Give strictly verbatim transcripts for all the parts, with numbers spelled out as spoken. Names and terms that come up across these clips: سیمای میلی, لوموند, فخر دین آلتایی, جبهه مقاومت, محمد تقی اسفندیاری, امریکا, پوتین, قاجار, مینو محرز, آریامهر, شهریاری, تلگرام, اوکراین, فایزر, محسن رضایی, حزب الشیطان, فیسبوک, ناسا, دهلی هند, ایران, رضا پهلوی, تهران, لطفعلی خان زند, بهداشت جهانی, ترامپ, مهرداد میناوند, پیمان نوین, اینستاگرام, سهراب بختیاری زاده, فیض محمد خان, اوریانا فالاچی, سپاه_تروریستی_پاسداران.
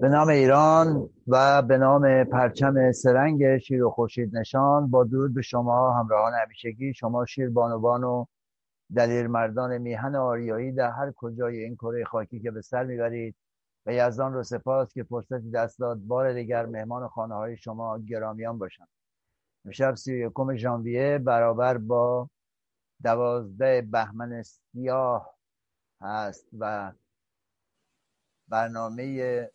به نام ایران و به نام پرچم سرنگ شیر و خورشید نشان، با درود به شما همراهان همیشگی، شما شیربانوان و دلیر مردان میهن آریایی در هر کجای این کره خاکی که به سر میبرید و یزدان رو سپاس که فرصتی دست داد بار دیگر مهمان خانه های شما گرامیان باشم. امشب سی و یکم ژانویه برابر با دوازده بهمن سیاه هست و برنامه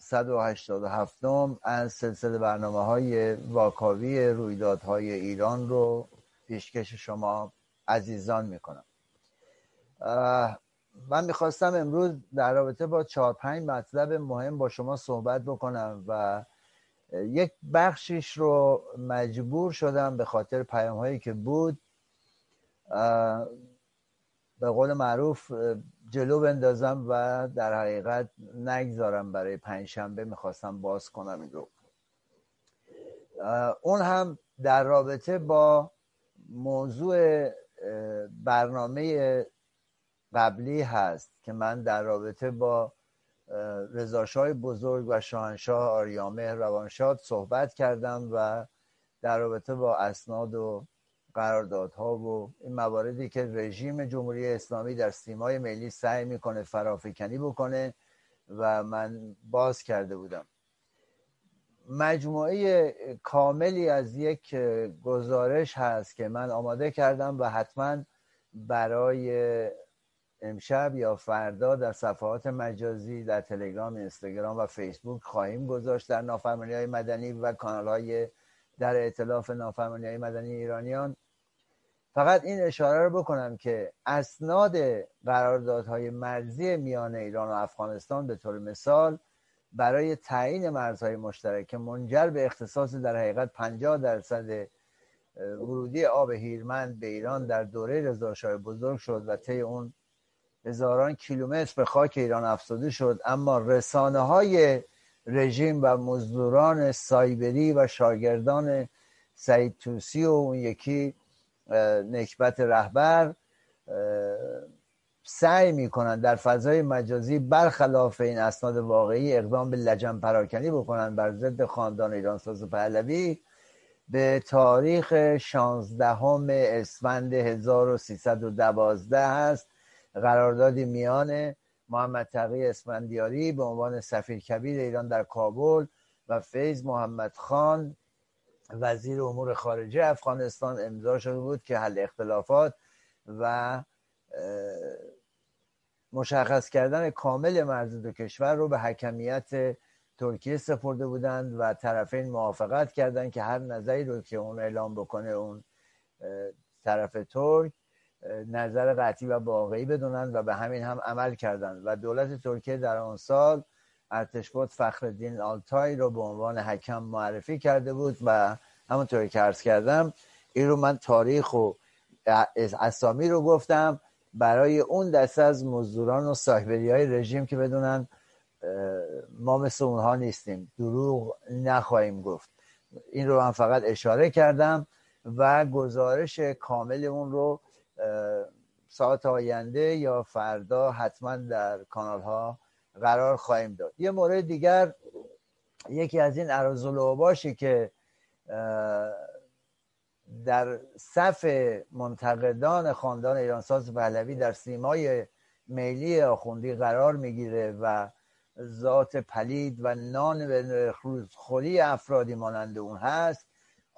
صد و هشتاد و هفت از سلسله برنامه‌های واکاوی رویدادهای ایران رو پیشکش شما عزیزان میکنم. من میخواستم امروز در رابطه با چهار پنج مطلب مهم با شما صحبت بکنم و یک بخشیش رو مجبور شدم به خاطر پیام هایی که بود به قول معروف جلو بندازم و در حقیقت نگذارم برای پنجشنبه، میخواستم باز کنم این رو. اون هم در رابطه با موضوع برنامه قبلی هست که من در رابطه با رضا شاه بزرگ و شاهنشاه آریامهر روانشاد صحبت کردم و در رابطه با اسناد و قراردادها و این مواردی که رژیم جمهوری اسلامی در سیمای ملی سعی میکنه فرافکنی بکنه و من باز کرده بودم. مجموعه کاملی از یک گزارش هست که من آماده کردم و حتما برای امشب یا فردا در صفحات مجازی در تلگرام، اینستاگرام و فیسبوک خواهیم گذاشت، در نافرمانی‌های مدنی و کانال‌های در ائتلاف نافرمانی‌های مدنی ایرانیان. فقط این اشاره رو بکنم که اسناد قراردادهای مرزی میان ایران و افغانستان به طور مثال برای تعیین مرزهای مشترک که منجر به اختصاص در حقیقت پنجاه درصد ورودی آب هیرمند به ایران در دوره رضاشاه بزرگ شد و طی اون هزاران کیلومتر به خاک ایران افسوده شد، اما رسانه‌های رژیم و مزدوران سایبری و شاگردان سعید توسی و اون یکی نکبت رهبر سعی میکنن در فضای مجازی برخلاف این اسناد واقعی اقدام به لجن پراکنی بکنن بر ضد خاندان ایرانساز پهلوی. به تاریخ شانزدهم اسفند هزار و سیصد و دوازده هست قراردادی میان محمد تقی اسفندیاری به عنوان سفیر کبیر ایران در کابل و فیض محمد خان وزیر امور خارجه افغانستان امضا شده بود که حل اختلافات و مشخص کردن کامل مرز دو کشور رو به حکمیت ترکیه سپرده بودند و طرفین موافقت کردند که هر نظری رو که اون اعلام بکنه اون طرف ترک نظر قطعی و واقعی بدونند و به همین هم عمل کردند و دولت ترکیه در آن سال ارتشبد فخر دین آلتایی رو به عنوان حکم معرفی کرده بود و همونطوری که عرض کردم این رو من تاریخ و اسامی رو گفتم برای اون دسته از مزدوران و سایبری‌های رژیم که بدونن ما مثل اونها نیستیم، دروغ نخواهیم گفت. این رو من فقط اشاره کردم و گزارش کامل اون رو ساعت آینده یا فردا حتما در کانال ها قرار خواهیم داد. یه مورد دیگر، یکی از این اراذل و اوباشی که در صف منتقدان خاندان ایرانساز پهلوی در سیمای ملی آخوندی قرار میگیره و ذات پلید و نان به روزخوری افرادی مانند اون هست،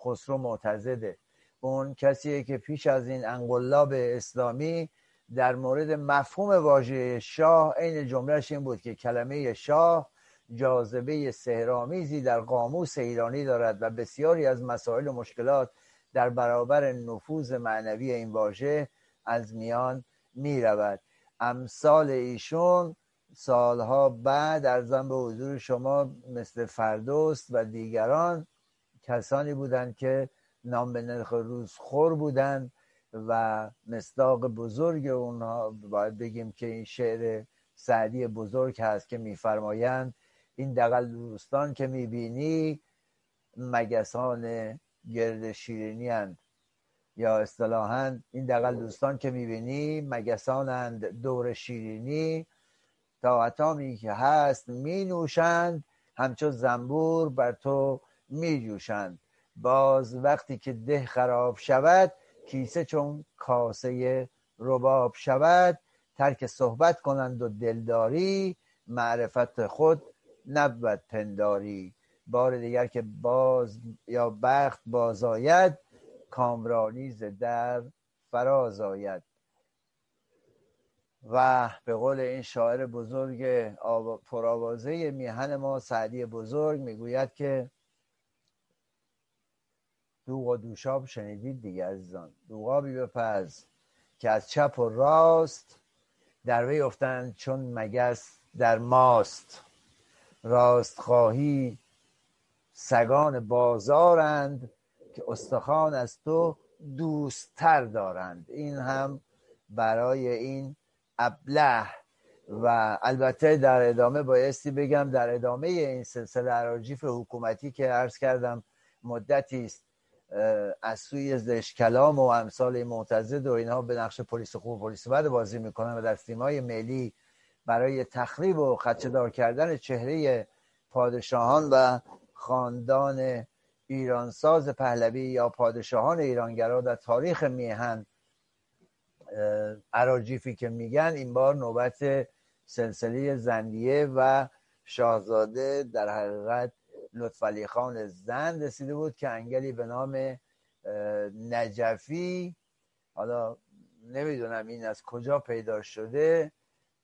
خسرو معتزده، اون کسیه که پیش از این انقلاب اسلامی در مورد مفهوم واژه شاه عین جمله‌اش این بود که کلمه شاه جاذبه سحرآمیزی در قاموس ایرانی دارد و بسیاری از مسائل و مشکلات در برابر نفوذ معنوی این واژه از میان میرود. امثال ایشون سالها بعد ارزم به حضور شما مثل فردوست و دیگران کسانی بودند که نام به نرخ روزخور بودن و مصداق بزرگ اونها باید بگیم که این شعر سعدی بزرگ هست که میفرمایند این دغل دوستان که میبینی مگسان گرد شیرینی اند، یا اصطلاحاً این دغل دوستان که میبینی مگسانند دور شیرینی تا اتمی که هست می نوشند، همچون زنبور بر تو می جوشند. باز وقتی که ده خراب شود، کیسه چون کاسه رباب شود. ترک صحبت کنند و دلداری، معرفت خود نبود پنداری. بار دیگر که باز یا بخت باز آید، کامرانی ز در فراز آید. و به قول این شاعر بزرگ پرآوازه میهن ما، سعدی بزرگ، میگوید که دوغ و دوشاب شنیدید دیگه عزیزان، دوغابی بپز که از چپ و راست، در وی افتند چون مگس در ماست. راست خواهی سگان بازارند، که استخوان از تو دوست‌تر دارند. این هم برای این ابله. و البته در ادامه بایستی بگم، در ادامه این سلسله اراجیف حکومتی که عرض کردم مدتی است از سوی زشت کلام و امثال معتزد و اینها به نقش پلیس خوب و پلیس بد بازی میکنن و در سیمای ملی برای تخریب و خدشه‌دار کردن چهره پادشاهان و خاندان ایرانساز پهلوی یا پادشاهان ایرانگرا در تاریخ میهن اراجیفی که میگن. این بار نوبت سلسله زندیه و شاهزاده، در حقیقت لطفعلی خان زند رسیده بود که انگلی به نام نجفی، حالا نمیدونم این از کجا پیدا شده،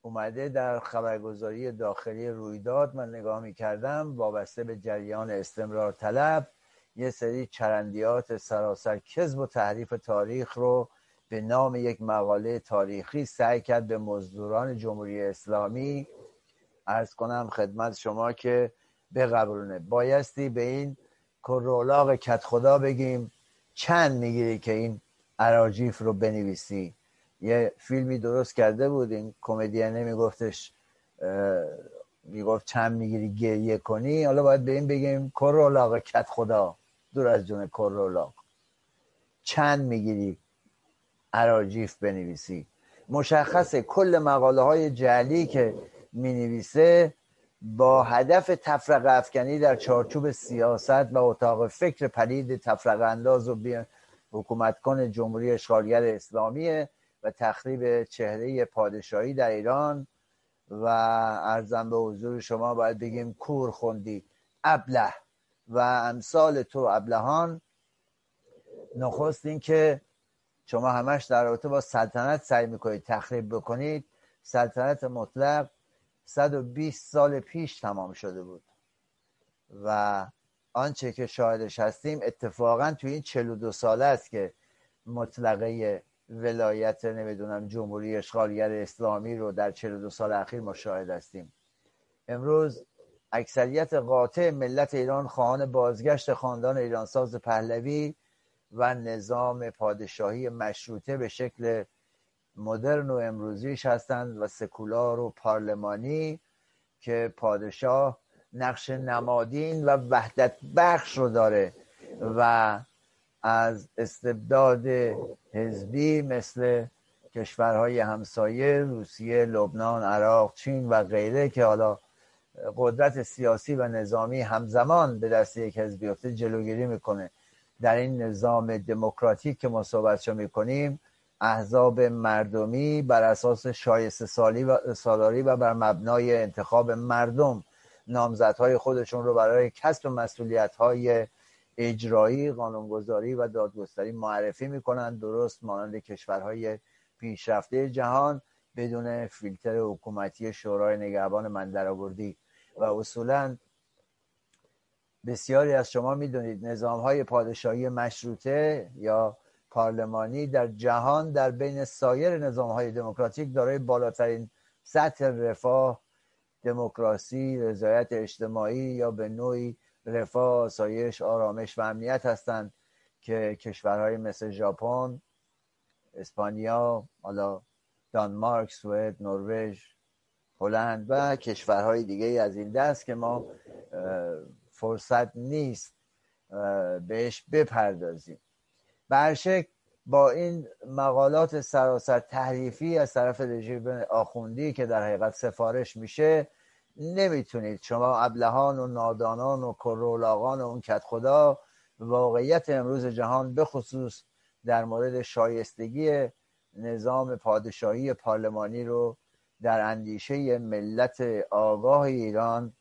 اومده در خبرگزاری داخلی رویداد، من نگاه میکردم وابسته به جریان استمرار طلب، یه سری چرندیات سراسر کذب و تحریف تاریخ رو به نام یک مقاله تاریخی سعی کرد به مزدوران جمهوری اسلامی عرض کنم خدمت شما که بقبرونه. بایستی به این کرولاغ کت خدا بگیم چند میگیری که این اراجیف رو بنویسی. یه فیلمی درست کرده بود این کمدینه، میگفتش میگفت چند میگیری گریه کنی، حالا باید به این بگیم کرولاغ کت خدا، دور از جون کرولاغ، چند میگیری اراجیف بنویسی. مشخصه کل مقاله های جعلی که مینویسه با هدف تفرقه افکنی در چارچوب سیاست و اتاق فکر پلید تفرقه انداز و حکومت کن جمهوری اشغالگر اسلامیه و تخریب چهره پادشاهی در ایران. و عرضم به حضور شما باید بگیم کورخوندی ابله و امثال تو ابلهان. نخست این که شما همش در رابطه با سلطنت سعی میکنید تخریب بکنید. سلطنت مطلق صد و بیست سال پیش تمام شده بود و آنچه که شاهدش هستیم اتفاقا توی این چهل و دو ساله است که مطلقه ولایت نمیدونم جمهوری اشغالگر اسلامی رو در چهل و دو سال اخیر ما شاهد هستیم. امروز اکثریت قاطع ملت ایران خواهان بازگشت خاندان ایرانساز پهلوی و نظام پادشاهی مشروطه به شکل مدرن و امروزیش هستند و سکولار و پارلمانی که پادشاه نقش نمادین و وحدت بخش رو داره و از استبداد حزبی مثل کشورهای همسایه روسیه، لبنان، عراق، چین و غیره که حالا قدرت سیاسی و نظامی همزمان به دست یک حزبی افته جلوگیری میکنه. در این نظام دموکراتیک که ما صحبتشو میکنیم، احزاب مردمی بر اساس شایسته سالاری و بر مبنای انتخاب مردم نامزدهای خودشون رو برای کسب مسئولیت‌های اجرایی، قانونگذاری و دادگستری معرفی می‌کنند، درست مانند کشورهای پیشرفته جهان بدون فیلتر حکومتی شورای نگهبان مندرآوردی. و اصولاً بسیاری از شما می‌دونید نظام‌های پادشاهی مشروطه یا پارلمانی در جهان در بین سایر نظام‌های دموکراتیک دارای بالاترین سطح رفاه، دموکراسی، رضایت اجتماعی یا به نوعی رفاه، آسایش، آرامش و امنیت هستند که کشورهای مثل ژاپن، اسپانیا، حالا دانمارک، سوئد، نروژ، هلند و کشورهای دیگه از این دست که ما فرصت نیست بهش بپردازیم. به هر شکل با این مقالات سراسر تحریفی از طرف رژیم آخوندی که در حقیقت سفارش میشه نمیتونید شما ابلهان و نادانان و کرولاغان و اون کدخدا واقعیت امروز جهان به خصوص در مورد شایستگی نظام پادشاهی پارلمانی رو در اندیشه ملت آگاه ایران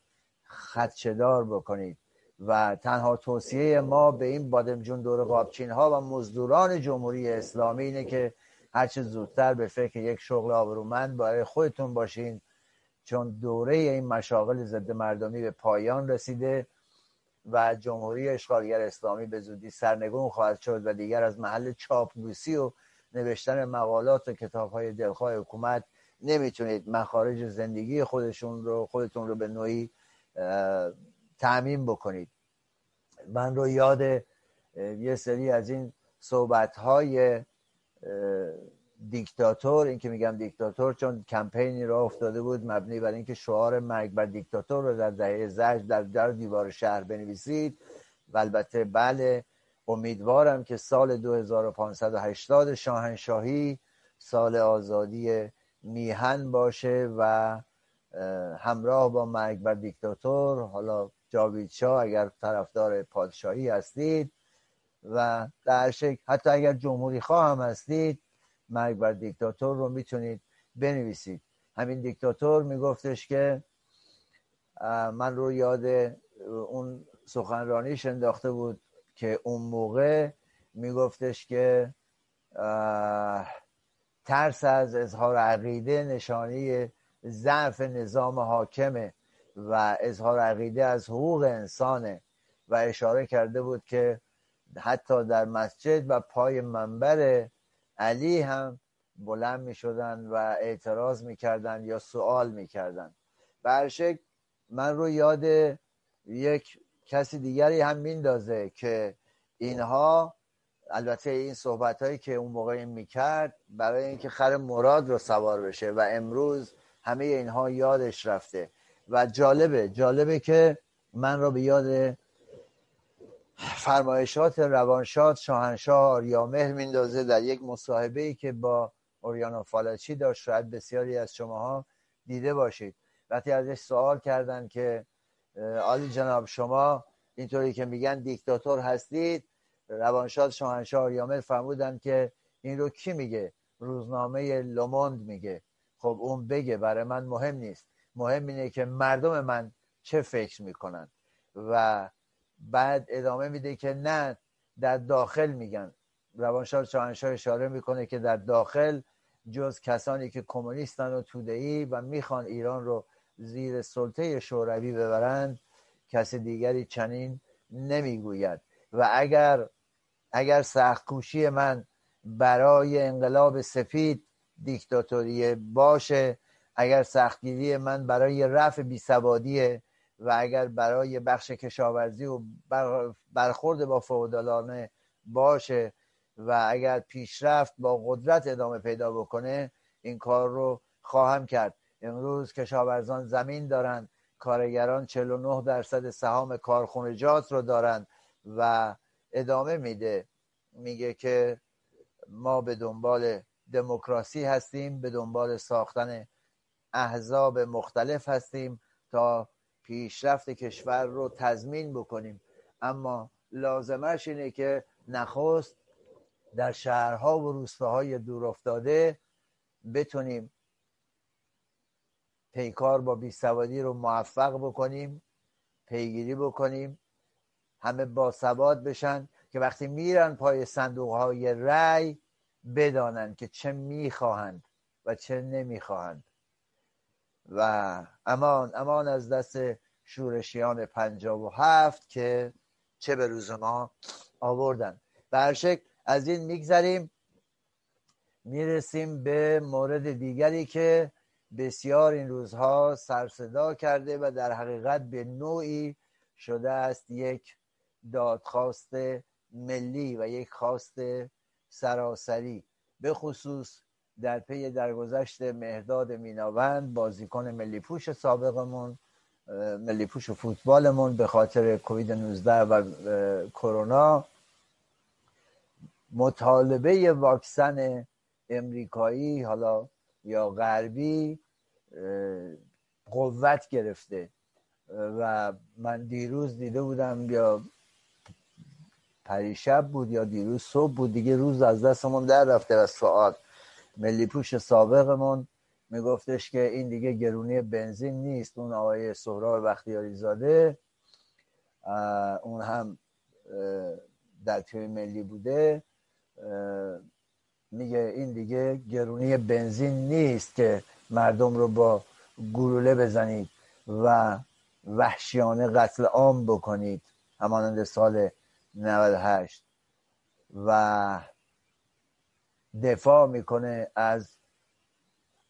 خدشه‌دار بکنید. و تنها توصیه ما به این بادمجون دور قابچین‌ها و مزدوران جمهوری اسلامی اینه که هرچه زودتر به فکر یک شغل آبرومند برای خودتون باشین، چون دوره این مشاغل ضد مردمی به پایان رسیده و جمهوری اشغالگر اسلامی به زودی سرنگون خواهد شد و دیگر از محل چاپلوسی و نوشتن مقالات و کتاب‌های دلخواه حکومت نمیتونید مخارج زندگی خودشون رو خودتون رو به نوعی تأمین بکنید. من رو یاد یه سری از این صحبت‌های دیکتاتور، این که میگم دیکتاتور چون کمپینی را افتاده بود مبنی بر اینکه شعار مرگ بر دیکتاتور رو در دهه زج در در دیوار شهر بنویسید و البته بله امیدوارم که سال دو هزار و پانصد و هشتاد شاهنشاهی سال آزادی میهن باشه و همراه با مرگ بر دیکتاتور حالا جاویدشاه اگر طرفدار پادشاهی هستید و در شکل حتی اگر جمهوری خواه هم هستید مرگ بر دیکتاتور رو میتونید بنویسید. همین دیکتاتور میگفتش که من رو یاد اون سخنرانیش انداخته بود که اون موقع میگفتش که ترس از اظهار عقیده نشانه ضعف نظام حاکمه و اظهار عقیده از حقوق انسانه و اشاره کرده بود که حتی در مسجد و پای منبر علی هم بلند می شدن و اعتراض می کردن یا سوال می کردن. به هر شکل من رو یاد یک کسی دیگری هم میندازه که اینها البته این صحبت هایی که اون موقع می کرد برای اینکه خر مراد رو سوار بشه و امروز همه اینها یادش رفته و جالبه جالبه که من رو به یاد فرمایشات روانشاد شاهنشاه آریامهر میندازه در یک مصاحبه‌ای که با اوریانا فالاچی داشت. شاید بسیاری از شماها دیده باشید وقتی ازش سوال کردن که عالی جناب شما اینطوری که میگن دیکتاتور هستید، روانشاد شاهنشاه آریامهر فرمودن که این رو کی میگه؟ روزنامه لوموند میگه. خب اون بگه، برای من مهم نیست، مهم اینه که مردم من چه فکر میکنن. و بعد ادامه میده که نه در داخل میگن، روانشاد شاهنشاه اشاره میکنه که در داخل جز کسانی که کمونیستن و توده‌ای و میخوان ایران رو زیر سلطه شوروی ببرند کسی دیگری چنین نمیگوید. و اگر اگر سخت‌کوشی من برای انقلاب سفید دیکتاتوری باشه، اگر سختگیری من برای رفع بیسوادیه و اگر برای بخش کشاورزی و برخورد با فئودالانه باشه و اگر پیشرفت با قدرت ادامه پیدا بکنه این کار رو خواهم کرد. امروز کشاورزان زمین دارن، کارگران چهل و نه درصد سهام کارخونجات رو دارن و ادامه میده میگه که ما به دنبال دموکراسی هستیم، به دنبال ساختن احزاب مختلف هستیم تا پیشرفت کشور رو تضمین بکنیم، اما لازمش اینه که نخست در شهرها و روستاهای دورافتاده بتونیم پیکار با بیسوادی رو موفق بکنیم، پیگیری بکنیم، همه باسواد بشن که وقتی میرن پای صندوقهای رأی بدانن که چه میخواهند و چه نمیخواهند. و امان امان از دست شورشیان پنجاب و هفت که چه به روز ما آوردن. به هر شکل از این میگذریم میرسیم به مورد دیگری که بسیار این روزها سرصدا کرده و در حقیقت به نوعی شده است یک دادخواست ملی و یک خواست سراسری، به خصوص در پی درگذشت مهرداد میناوند بازیکن ملیپوش سابقمون، ملیپوش فوتبالمون، به خاطر کووید نوزده و کرونا مطالبه واکسن امریکایی حالا یا غربی قوت گرفته و من دیروز دیده بودم یا پریشب بود یا دیروز صبح بود دیگه، روز از دستمون در رفته و ساعت ملی پوش سابقمون میگفتش که این دیگه گرونی بنزین نیست. اون آقای سهراب بختیاری زاده اون هم در تیم ملی بوده، میگه این دیگه گرونی بنزین نیست که مردم رو با گلوله بزنید و وحشیانه قتل عام بکنید همانند سال نود و هشت. و دفاع میکنه از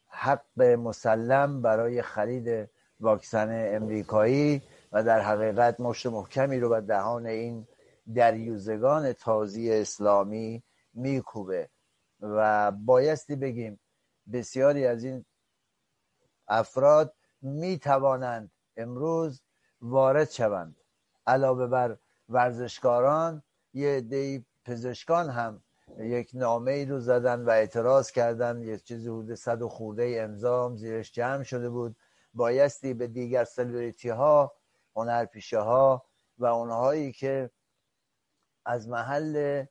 حق مسلم برای خرید واکسن امریکایی و در حقیقت مشت محکمی رو به دهان این دریوزگان تازی اسلامی میکوبه. و بایستی بگیم بسیاری از این افراد میتوانند امروز وارد شوند، علاوه بر ورزشکاران یه دی پزشکان هم یک نامه ای رو زدن و اعتراض کردن، یه چیزی حدود صد و خورده امضا زیرش جمع شده بود. بایستی به دیگر سلبریتی ها، هنرپیشه ها و اونهایی که از محل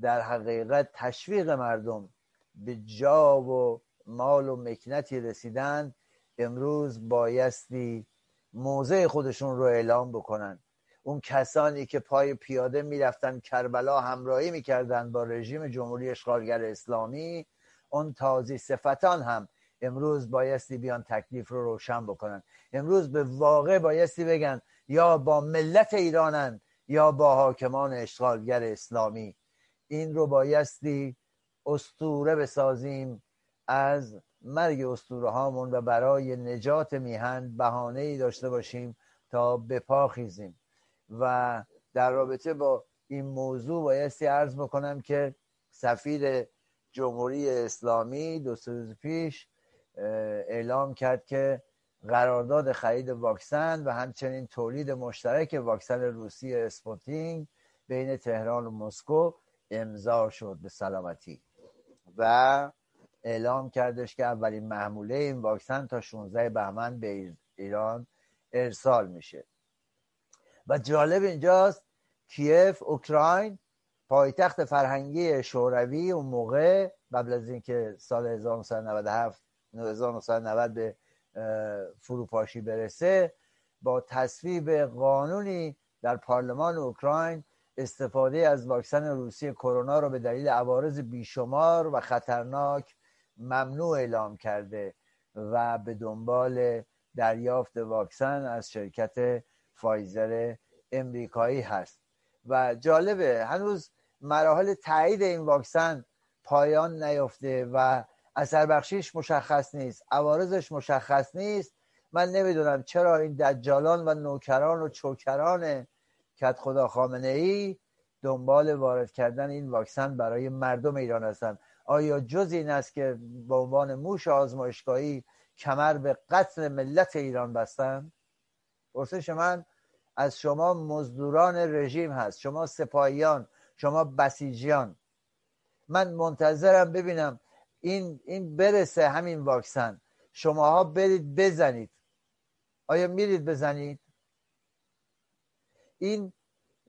در حقیقت تشویق مردم به جا و مال و مکنتی رسیدن، امروز بایستی موضع خودشون رو اعلام بکنن. اون کسانی که پای پیاده میرفتن کربلا همراهی میکردن با رژیم جمهوری اشغالگر اسلامی، اون تازی صفتان هم امروز بایستی بیان تکلیف رو روشن بکنن. امروز به واقع بایستی بگن یا با ملت ایرانن یا با حاکمان اشغالگر اسلامی. این رو بایستی اسطوره بسازیم از مرگ اسطوره هامون و برای نجات میهن بهانه‌ای داشته باشیم تا به پا خیزیم. و در رابطه با این موضوع بایستی عرض بکنم که سفیر جمهوری اسلامی دو سه روز پیش اعلام کرد که قرارداد خرید واکسن و همچنین تولید مشترک واکسن روسی اسپوتینگ بین تهران و مسکو امضا شد به سلامتی و اعلام کردش که اولین محموله این واکسن تا شانزدهم بهمن به ایران ارسال میشه. و جالب اینجاست کیف، اوکراین، پایتخت فرهنگی شوروی اون موقع قبل از اینکه سال هزار و نهصد و نود و هفت به فروپاشی برسه، با تصویب قانونی در پارلمان اوکراین استفاده از واکسن روسی کرونا را رو به دلیل عوارض بیشمار و خطرناک ممنوع اعلام کرده و به دنبال دریافت واکسن از شرکت فایزر امریکایی هست. و جالبه هنوز مراحل تایید این واکسن پایان نیافته و اثر بخشیش مشخص نیست، عوارضش مشخص نیست. من نمیدونم چرا این دجالان و نوکران و چوکران کدخدا خامنه ای دنبال وارد کردن این واکسن برای مردم ایران هستند. آیا جز این است که به عنوان موش آزمایشگاهی کمر به قتل ملت ایران بستند؟ پرسش من از شما مزدوران رژیم هست، شما سپاهیان، شما بسیجیان. من منتظرم ببینم این این برسه همین واکسن، شماها برید بزنید. آیا میرید بزنید؟ این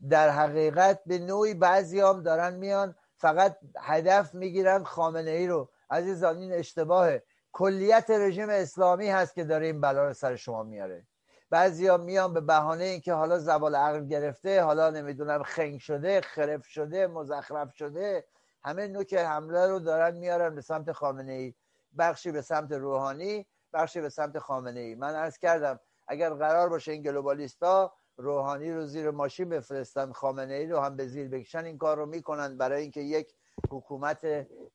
در حقیقت به نوعی بعضی هم دارن میان فقط هدف میگیرن خامنه ای رو. عزیزان این اشتباهه، کلیت رژیم اسلامی هست که داره این بلا رو سر شما میاره. بعضی ها میان به بهانه اینکه حالا زوال عقل گرفته، حالا نمیدونم خنگ شده، خرف شده، مزخرف شده، همه نوک حمله رو دارن میارن به سمت خامنه ای، بخشی به سمت روحانی، بخشی به سمت خامنه ای. من عرض کردم اگر قرار باشه این گلوبالیستا روحانی رو زیر ماشین بفرستن، خامنه ای رو هم به زیر بکشن، این کار رو میکنن برای اینکه یک حکومت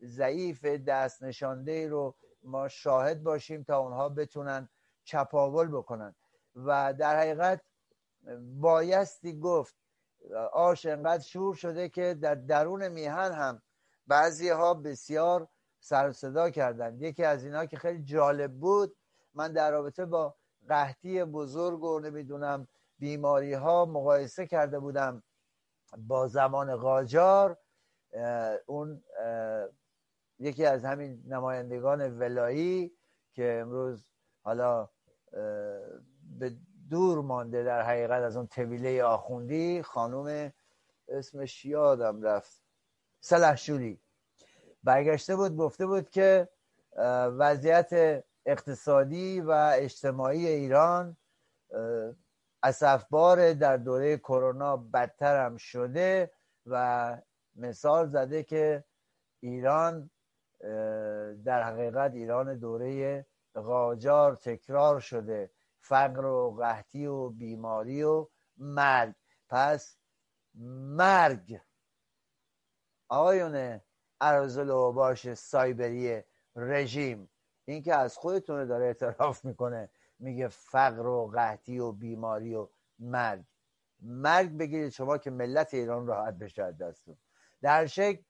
ضعیف دست نشانده رو ما شاهد باشیم تا اونها بتونن چپاول بکنن. و در حقیقت بایستی گفت آش انقدر شور شده که در درون میهن هم بعضی ها بسیار سر و صدا کردن. یکی از اینا که خیلی جالب بود، من در رابطه با قحطی بزرگ و نمیدونم بیماری ها مقایسه کرده بودم با زمان قاجار اون یکی از همین نمایندگان ولایی که امروز حالا به دور مانده در حقیقت از اون طویله آخوندی، خانم اسمش یادم رفت، سلحشوری، برگشته بود گفته بود که وضعیت اقتصادی و اجتماعی ایران اسفبار در دوره کرونا بدتر هم شده و مثال زده که ایران در حقیقت ایران دوره قاجار تکرار شده، فقر و قحطی و بیماری و مرگ. پس مرگ آقایون ارازل و باش سایبری رژیم، این که از خودتونه داره اعتراف میکنه، میگه فقر و قحطی و بیماری و مرگ، مرگ بگیرید شما که ملت ایران راحت بشه از دستون. در شکل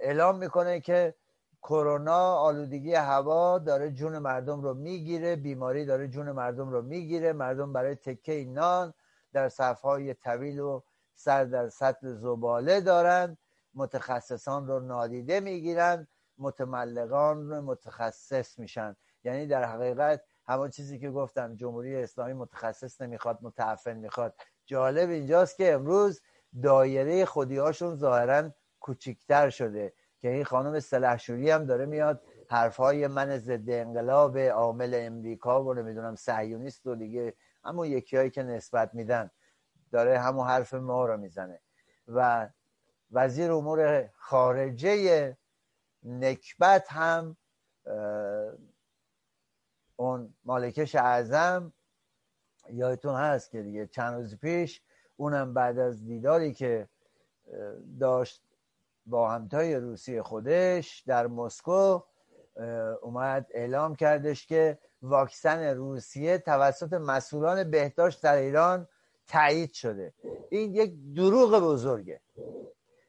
اعلام میکنه که کرونا، آلودگی هوا داره جون مردم رو میگیره، بیماری داره جون مردم رو میگیره، مردم برای تکه نان در صفهای طویل و سر در سطل زباله دارن، متخصصان رو نادیده میگیرن، متملقان رو متخصص میشن. یعنی در حقیقت همون چیزی که گفتم، جمهوری اسلامی متخصص نمیخواد، متعفن میخواد. جالب اینجاست که امروز دایره خودیاشون ظاهراً کوچیکتر شده که این خانم سلحشوری هم داره میاد حرفهای من ضد انقلاب، عامل امریکا و نمیدونم صهیونیست و دیگه همون یکی هایی که نسبت میدن، داره همون حرف ما رو میزنه. و وزیر امور خارجه نکبت هم اون مالکش اعظم، یادتون هست که دیگه چند روز پیش اونم بعد از دیداری که داشت با همتای روسی خودش در مسکو، اومد اعلام کردش که واکسن روسیه توسط مسئولان بهداشت در ایران تایید شده. این یک دروغ بزرگه،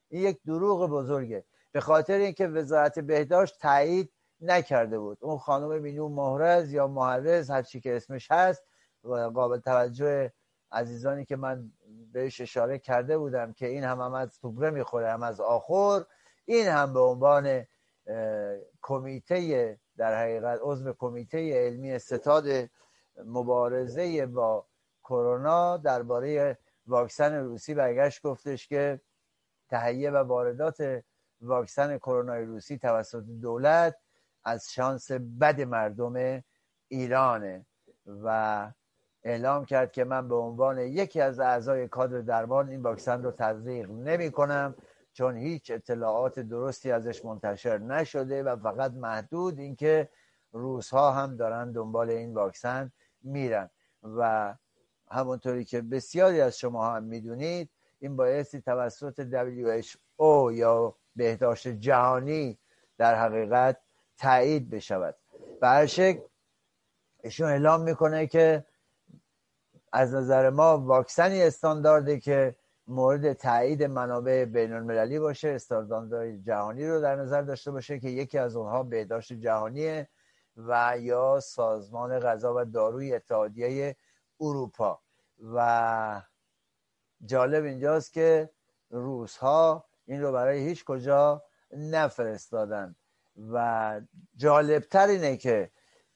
این یک دروغ بزرگه به خاطر اینکه وزارت بهداشت تایید نکرده بود. اون خانم مینو محرز یا محرز هر چی که اسمش هست، قابل توجه عزیزانی که من بهش اشاره کرده بودم که این هم هم از توبره میخوره هم از آخور، این هم به عنوان کمیته در حقیقت عضو کمیته علمی ستاد مبارزه با کرونا درباره واکسن روسی برگشت گفتش که تهیه و واردات واکسن کرونا روسی توسط دولت از شانس بد مردم ایرانه و اعلام کرد که من به عنوان یکی از اعضای کادر درمان این واکسن رو تزریق نمی کنم چون هیچ اطلاعات درستی ازش منتشر نشده و فقط محدود اینکه روس‌ها هم دارن دنبال این واکسن میرن. و همونطوری که بسیاری از شما هم میدونید، این بایستی توسط دبلیو اچ او یا بهداشت جهانی در حقیقت تایید بشود. به هر شکل ایشون اعلام میکنه که از نظر ما واکسنی استاندارده که مورد تایید منابع بین المللی باشه، استانداردهای جهانی رو در نظر داشته باشه که یکی از اونها بهداشت جهانیه و یا سازمان غذا و داروی اتحادیه اروپا. و جالب اینجاست که روس‌ها این رو برای هیچ کجا نفرستادن و جالبتر اینه که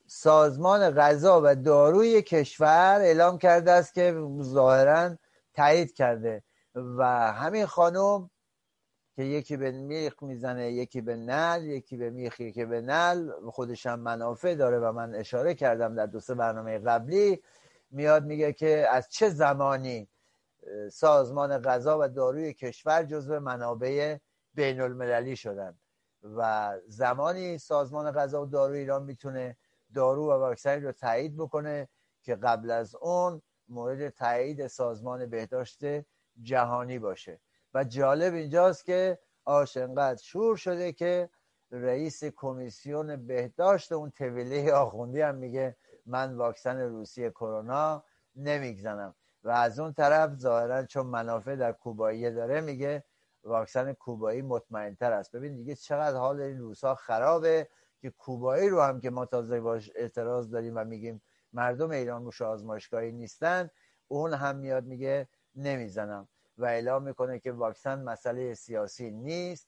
سازمان غذا و داروی کشور اعلام کرده است که ظاهراً تایید کرده و همین خانم که یکی به میخ میزنه یکی به نل، یکی به میخ یکی به نل، خودش هم منافع داره و من اشاره کردم در دو سه برنامه قبلی، میاد میگه که از چه زمانی سازمان غذا و داروی کشور جزو منابع بین المللی شدن و زمانی سازمان غذا و داروی ایران میتونه دارو و واکسن رو تایید بکنه که قبل از اون مورد تایید سازمان بهداشت جهانی باشه. و جالب اینجاست که آش انقدر شور شده که رئیس کمیسیون بهداشت اون طویله آخوندی هم میگه من واکسن روسی کرونا نمیگزنم و از اون طرف ظاهرا چون منافع در کوبایی داره میگه واکسن کوبایی مطمئن‌تر است. ببین دیگه چقدر حال این روسا خرابه که کوبایی رو هم که ما تازه باش اعتراض داریم و میگیم مردم ایران موش آزمایشگاهی نیستن، اون هم میاد میگه نمیزنم. و اعلام میکنه که واکسن مسئله سیاسی نیست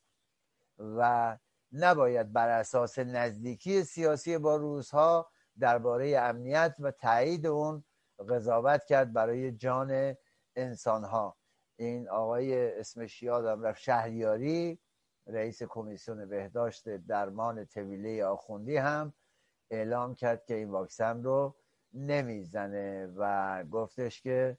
و نباید بر اساس نزدیکی سیاسی با روس‌ها درباره امنیت و تایید اون قضاوت کرد برای جان انسان‌ها. این آقای اسمش یادم رفت، شهریاری، رئیس کمیسیون بهداشت درمان طویله آخوندی هم اعلام کرد که این واکسن رو نمیزنه و گفتش که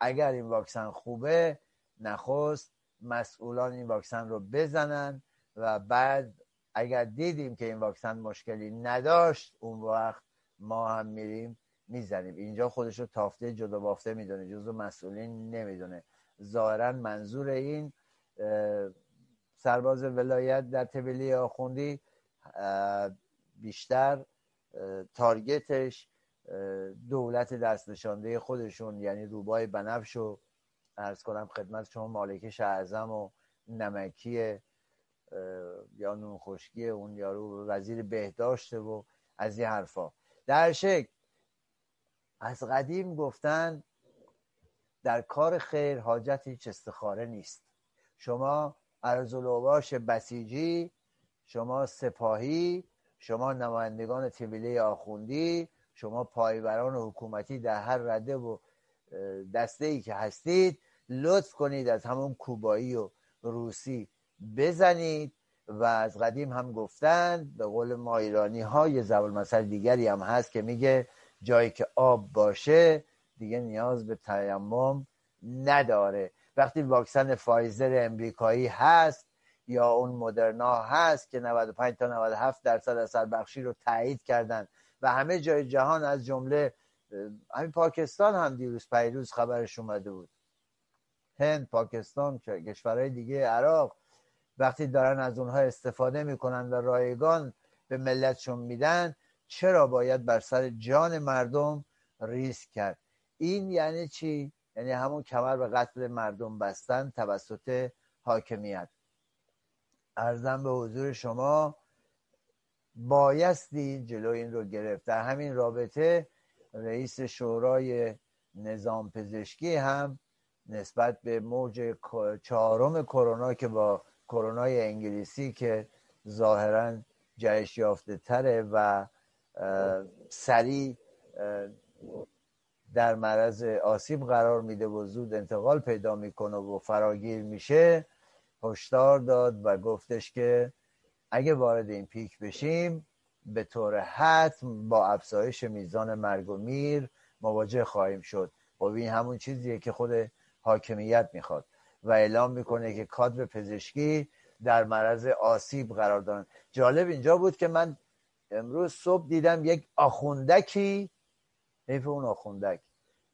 اگر این واکسن خوبه نخست مسئولان این واکسن رو بزنن و بعد اگر دیدیم که این واکسن مشکلی نداشت اون وقت ما هم میریم میزنیم. اینجا خودش رو تافته جدا بافته میدونه، جزو مسئولین نمیدونه. ظاهرا منظور این سرباز ولایت در طویله آخوندی بیشتر تارگتش دولت دست نشانده خودشون، یعنی روبای بنفش و عرض کنم خدمت شما مالکش اعظم و نمکی یا نونخشکی اون یارو وزیر بهداشته و از این حرفا. در شکل از قدیم گفتن در کار خیر حاجت هیچ استخاره نیست. شما ارزالوباش بسیجی، شما سپاهی، شما نمایندگان طویله آخوندی، شما پایبران حکومتی در هر رده و دسته‌ای که هستید، لطف کنید از همون کوبایی و روسی بزنید. و از قدیم هم گفتند، به قول ما ایرانی ها یه ضرب المثل دیگری هم هست که میگه جایی که آب باشه دیگه نیاز به تیمم نداره. وقتی واکسن فایزر امریکایی هست یا اون مدرنا هست که نود و پنج تا نود و هفت درصد اثر بخشی رو تایید کردن و همه جای جهان از جمله همین پاکستان هم دیروز پیروز خبرش اومده بود، هند، پاکستان، کشورهای دیگه، عراق، وقتی دارن از اونها استفاده میکنن و رایگان به ملتشون میدن، چرا باید بر سر جان مردم ریسک کرد؟ این یعنی چی؟ یعنی همون کمر به قتل مردم بستن توسط حاکمیت. عرضم به حضور شما بایستی جلو این رو گرفت. در همین رابطه رئیس شورای نظام پزشکی هم نسبت به موج چهارم کرونا که با کرونای انگلیسی که ظاهراً جهش یافته تره و سریع در معرض آسیب قرار میده و زود انتقال پیدا میکنه و فراگیر میشه، هشدار داد و گفتش که اگه وارد این پیک بشیم به طور حتم با افزایش میزان مرگ و میر مواجه خواهیم شد. خب این همون چیزیه که خود حاکمیت میخواد و اعلام میکنه که کادر پزشکی در معرض آسیب قرار دارن. جالب اینجا بود که من امروز صبح دیدم یک آخوندکی، حیف اون آخوندک،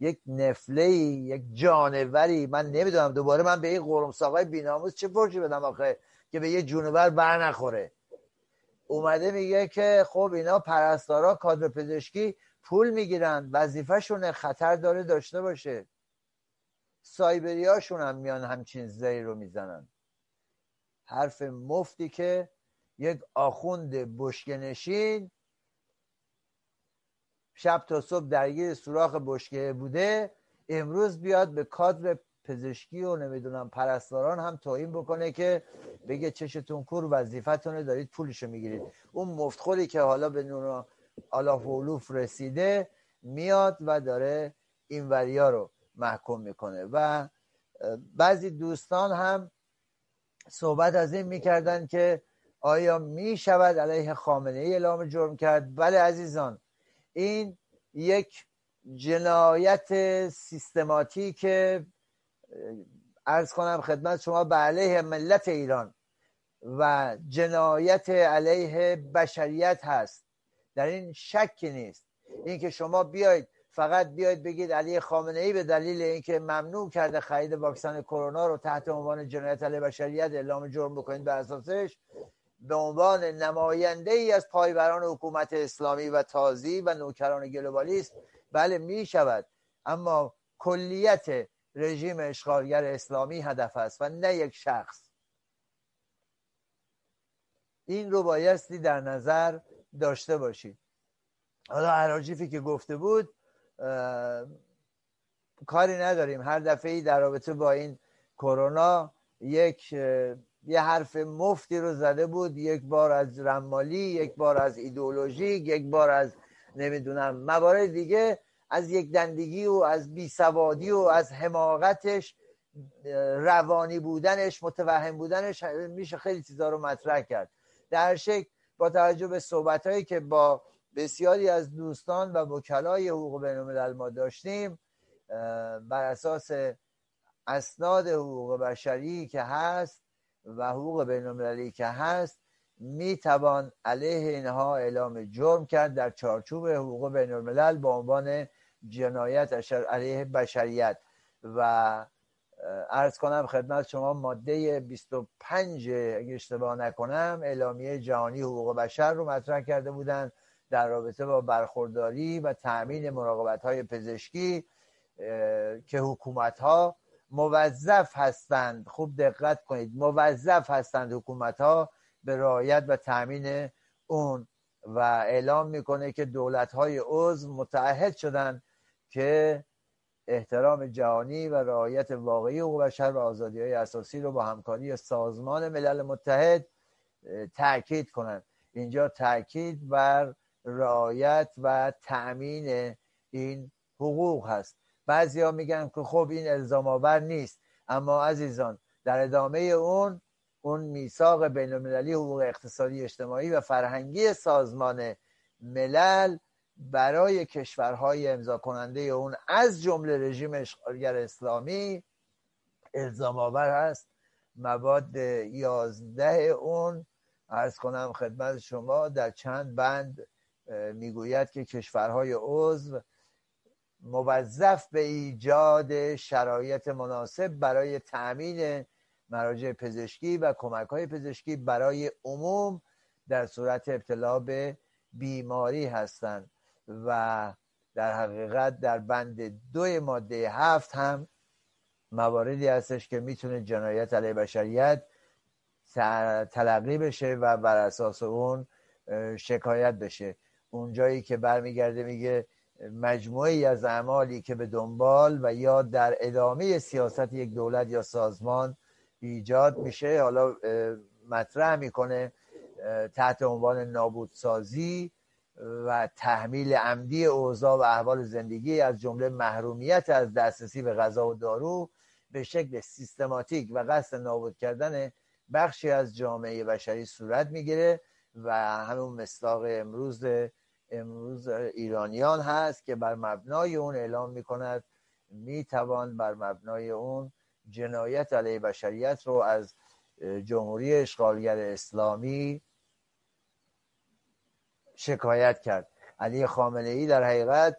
یک نفله‌ای، یک جانوری، من نمیدونم، دوباره من به این قرمساقای بی‌ناموس چه فرجی بدم آخه که به یه جونور بر نخوره، اومده میگه که خب اینا پرستارا کادر پزشکی پول میگیرن، وظیفه‌شونه، خطر داره داشته باشه. سایبریاشون هم میان همچین زهی رو میزنن. حرف مفتی که یک آخوند بشکه‌نشین شب تا صبح درگیر سوراخ بشکه بوده، امروز بیاد به کادر پزشکی و نمیدونم پرستاران هم توهین بکنه که بگه چشتون کور، وظیفتونه، دارید پولشو میگیرید. اون مفتخوری که حالا به نور آلاف و علوف رسیده میاد و داره این وریا رو محکوم میکنه. و بعضی دوستان هم صحبت از این میکردن که آیا میشود علیه خامنه ای اعلام جرم کرد؟ بله عزیزان، این یک جنایت سیستماتیک عرض کنم خدمت شما به علیه ملت ایران و جنایت علیه بشریت هست، در این شکی نیست. اینکه شما بیاید فقط بیاید بگید علی خامنه ای به دلیل اینکه ممنوع کرده خرید واکسن کرونا رو تحت عنوان جنایت علیه بشریت اعلام جرم بکنید بر اساسش به عنوان نماینده ای از پایبران حکومت اسلامی و تازی و نوکران گلوبالیست، بله می شود، اما کلیت رژیم اشغالگر اسلامی هدف است و نه یک شخص. این رو بایستی در نظر داشته باشید. حالا اراجیفی که گفته بود کاری نداریم. هر دفعه‌ای در رابطه با این کرونا یک یه حرف مفتی رو زده بود، یک بار از رمالی، یک بار از ایدئولوژی، یک بار از نمیدونم موارد دیگه، از یک دندگی و از بیسوادی و از حماقتش، روانی بودنش، متوهم بودنش، میشه خیلی چیزا رو مطرح کرد. در شکل با توجه به صحبت‌هایی که با بسیاری از دوستان و وکلای حقوق بین‌الملل ما داشتیم، بر اساس اسناد حقوق بشری که هست و حقوق بین‌المللی که هست، میتوان علیه اینها اعلام جرم کرد در چارچوب حقوق بین‌الملل با عنوان جنایت علیه بشریت. و عرض کنم خدمت شما ماده بیست و پنج اگه اشتباه نکنم اعلامیه جهانی حقوق بشر رو مطرح کرده بودن در رابطه با برخورداری و تأمین مراقبت‌های پزشکی که حکومت‌ها موظف هستند، خوب دقت کنید، موظف هستند حکومت‌ها به رعایت و تأمین اون. و اعلام میکنه که دولت‌های عضو متعهد شدن که احترام جهانی و رعایت واقعی حقوق بشر و آزادی‌های اساسی رو با همکاری سازمان ملل متحد تأکید کنند. اینجا تأکید بر رعایت و تأمین این حقوق هست. بعضیا میگن که خب این الزام آور نیست، اما عزیزان در ادامه اون اون میثاق بین‌المللی حقوق اقتصادی، اجتماعی و فرهنگی سازمان ملل برای کشورهای امضا کننده اون از جمله رژیم اشغالگر اسلامی الزام آور است. مواد یازده اون عرض کنم خدمت شما در چند بند میگوید که کشورهای عضو موظف به ایجاد شرایط مناسب برای تأمین مراجع پزشکی و کمک‌های پزشکی برای عموم در صورت ابتلا به بیماری هستند. و در حقیقت در بند دوی ماده هفت هم مواردی هستش که میتونه جنایت علیه بشریت تلقی بشه و بر اساس اون شکایت بشه. اونجایی که برمیگرده میگه مجموعی از اعمالی که به دنبال و یا در ادامه سیاست یک دولت یا سازمان ایجاد میشه، حالا مطرح میکنه تحت عنوان نابودسازی و تحمیل عمدی اوضاع و احوال زندگی از جمله محرومیت از دسترسی به غذا و دارو به شکل سیستماتیک و قصد نابود کردن بخشی از جامعه بشری صورت میگیره و همون مصداق امروز امروز ایرانیان هست که بر مبنای اون اعلام میکند میتوان بر مبنای اون جنایت علیه بشریت رو از جمهوری اشغالگر اسلامی شکایت کرد. علی خامنه ای در حقیقت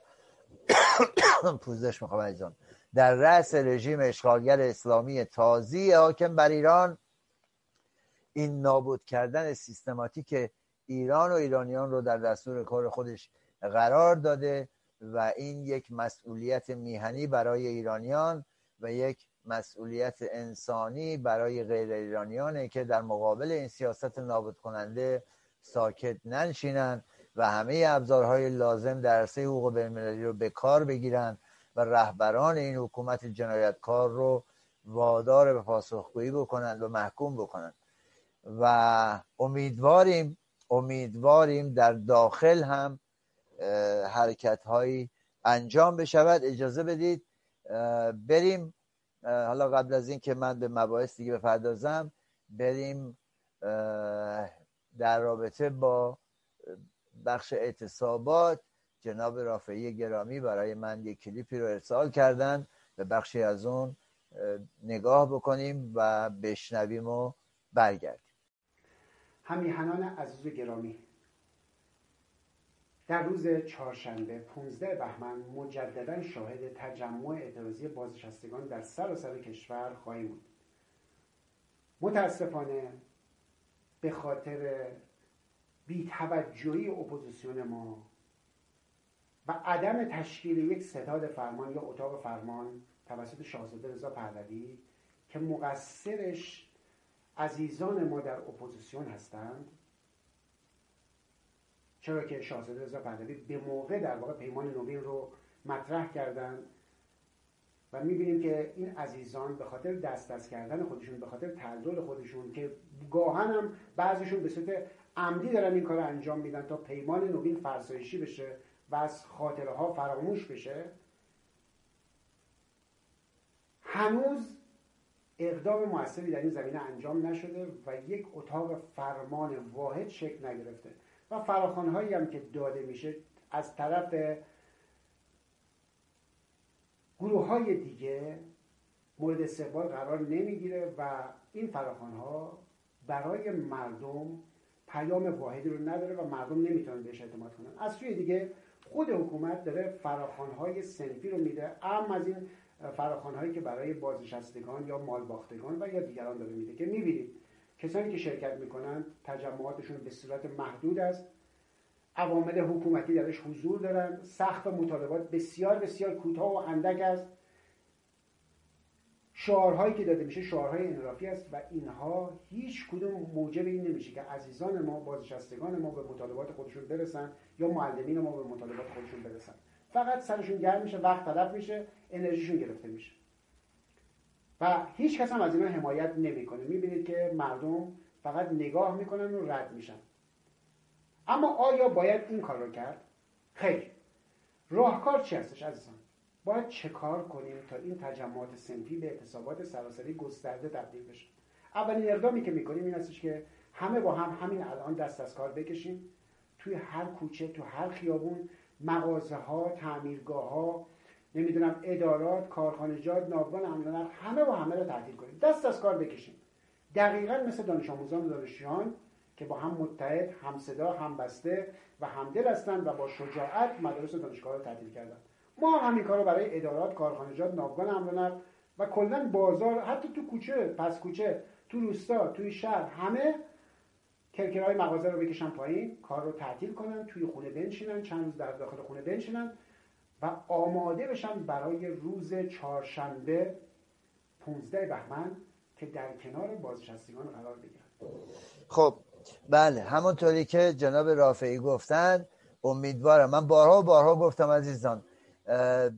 پوزش میخوام ایزان در رأس رژیم اشغالگر اسلامی تازی حاکم بر ایران این نابود کردن سیستماتیک ایران و ایرانیان رو در دستور کار خودش قرار داده و این یک مسئولیت میهنی برای ایرانیان و یک مسئولیت انسانی برای غیر ایرانیانه که در مقابل این سیاست نابود کننده ساکت ننشینن و همه ابزارهای لازم در عرصه حقوق بین‌المللی رو به کار بگیرن و رهبران این حکومت جنایتکار رو وادار به پاسخگویی بکنن و محکوم بکنن. و امیدواریم امیدواریم در داخل هم حرکت‌هایی انجام بشود. اجازه بدید بریم، حالا قبل از این که من به مباحث دیگه بپردازم، بریم در رابطه با بخش اعتصابات. جناب رافعی گرامی برای من یک کلیپی رو ارسال کردن، به بخشی از اون نگاه بکنیم و بشنویم و برگردیم. همیهنان عزیز گرامی، در روز چهارشنبه پانزدهم بهمن مجددا شاهد تجمع اعتراضی بازنشستگان در سراسر کشور خواهیم بود. متاسفانه به خاطر بی‌توجهی اپوزیسیون ما و عدم تشکیل یک ستاد فرمان یا اتاق فرمان توسط شاهزاده رضا پهلوی که مقصرش عزیزان ما در اپوزیسیون هستند، چرا که شاهزاده رضا پهلوی به موقع در واقع پیمان نوین رو مطرح کردند و می‌بینیم که این عزیزان به خاطر دست دست کردن خودشون، به خاطر تلدل خودشون که گاهن هم بعضیشون به صورت عمدی دارن این کار انجام میدن تا پیمان نوبین فرسایشی بشه و از خاطره ها فراموش بشه، هنوز اقدام موثری در این زمینه انجام نشده و یک اتاق فرمان واحد شکل نگرفته و فراخوان‌هایی هم که داده میشه از طرف گروه‌های دیگه مورد استقبال قرار نمیگیره و این فراخوان‌ها برای مردم پیام واحدی رو نداره و مردم نمیتونن بهش اعتماد کنن. از سوی دیگه خود حکومت داره فراخوان‌های صنفی رو میده، اما از این فراخوان‌هایی که برای بازنشستگان یا مالباختگان و یا دیگران داره میده که میبینید کسانی که شرکت میکنن تجمعاتشون به صورت محدود است، عوامل حکومتی درش حضور دارن، سقف مطالبات بسیار بسیار کوتاه و اندک است، شعارهایی که داده میشه شعارهای انحرافی است و اینها هیچ کدوم موجب این نمیشه که عزیزان ما، بازنشستگان ما به مطالبات خودشون برسن یا معلمین ما به مطالبات خودشون برسن. فقط سرشون گرم میشه، وقت تلف میشه، انرژیشون گرفته میشه و هیچ کس هم از اینا حمایت نمیکنه. میبینید که مردم فقط نگاه میکنن و رد میشن. اما آیا باید این کار رو کرد؟ خیر. راهکار چی هستش عزیزان؟ باید چه کار کنیم تا این تجمعات صنفی به اعتصابات سراسری گسترده تبدیل بشه؟ اولین اقدامی که میکنیم این هستش که همه با هم همین الان دست از کار بکشیم، توی هر کوچه، تو هر خیابون، مغازه ها، تعمیرگاه ها، نمیدونم ادارات، کارخانجات، ناوگان املاک، همه با همه رو تعطیل کنیم، دست از کار بکشیم. دقیقاً مثل دانش آموزان و دانشجویان که با هم متحد، همصدا، همبسته و همدل هستند و با شجاعت مدارس و دانشگاه رو تعطیل کردند. ما هم همین کارو برای ادارات، کارخانجات، ناوگان املاک و کلاً بازار، حتی تو کوچه، پس کوچه، تو روستا، توی شهر، همه کرکرهای مغازه رو بکشن پایین، کار رو تعطیل کنن، توی خونه بنشینن، چند روز در داخل خونه بنشینن و آماده بشن برای روز چهارشنبه پانزده بهمن که در کنار بازنشستگان قرار بگیرن. خب بله، همونطوری که جناب رافعی گفتن، امیدوارم، من بارها و بارها گفتم عزیزان،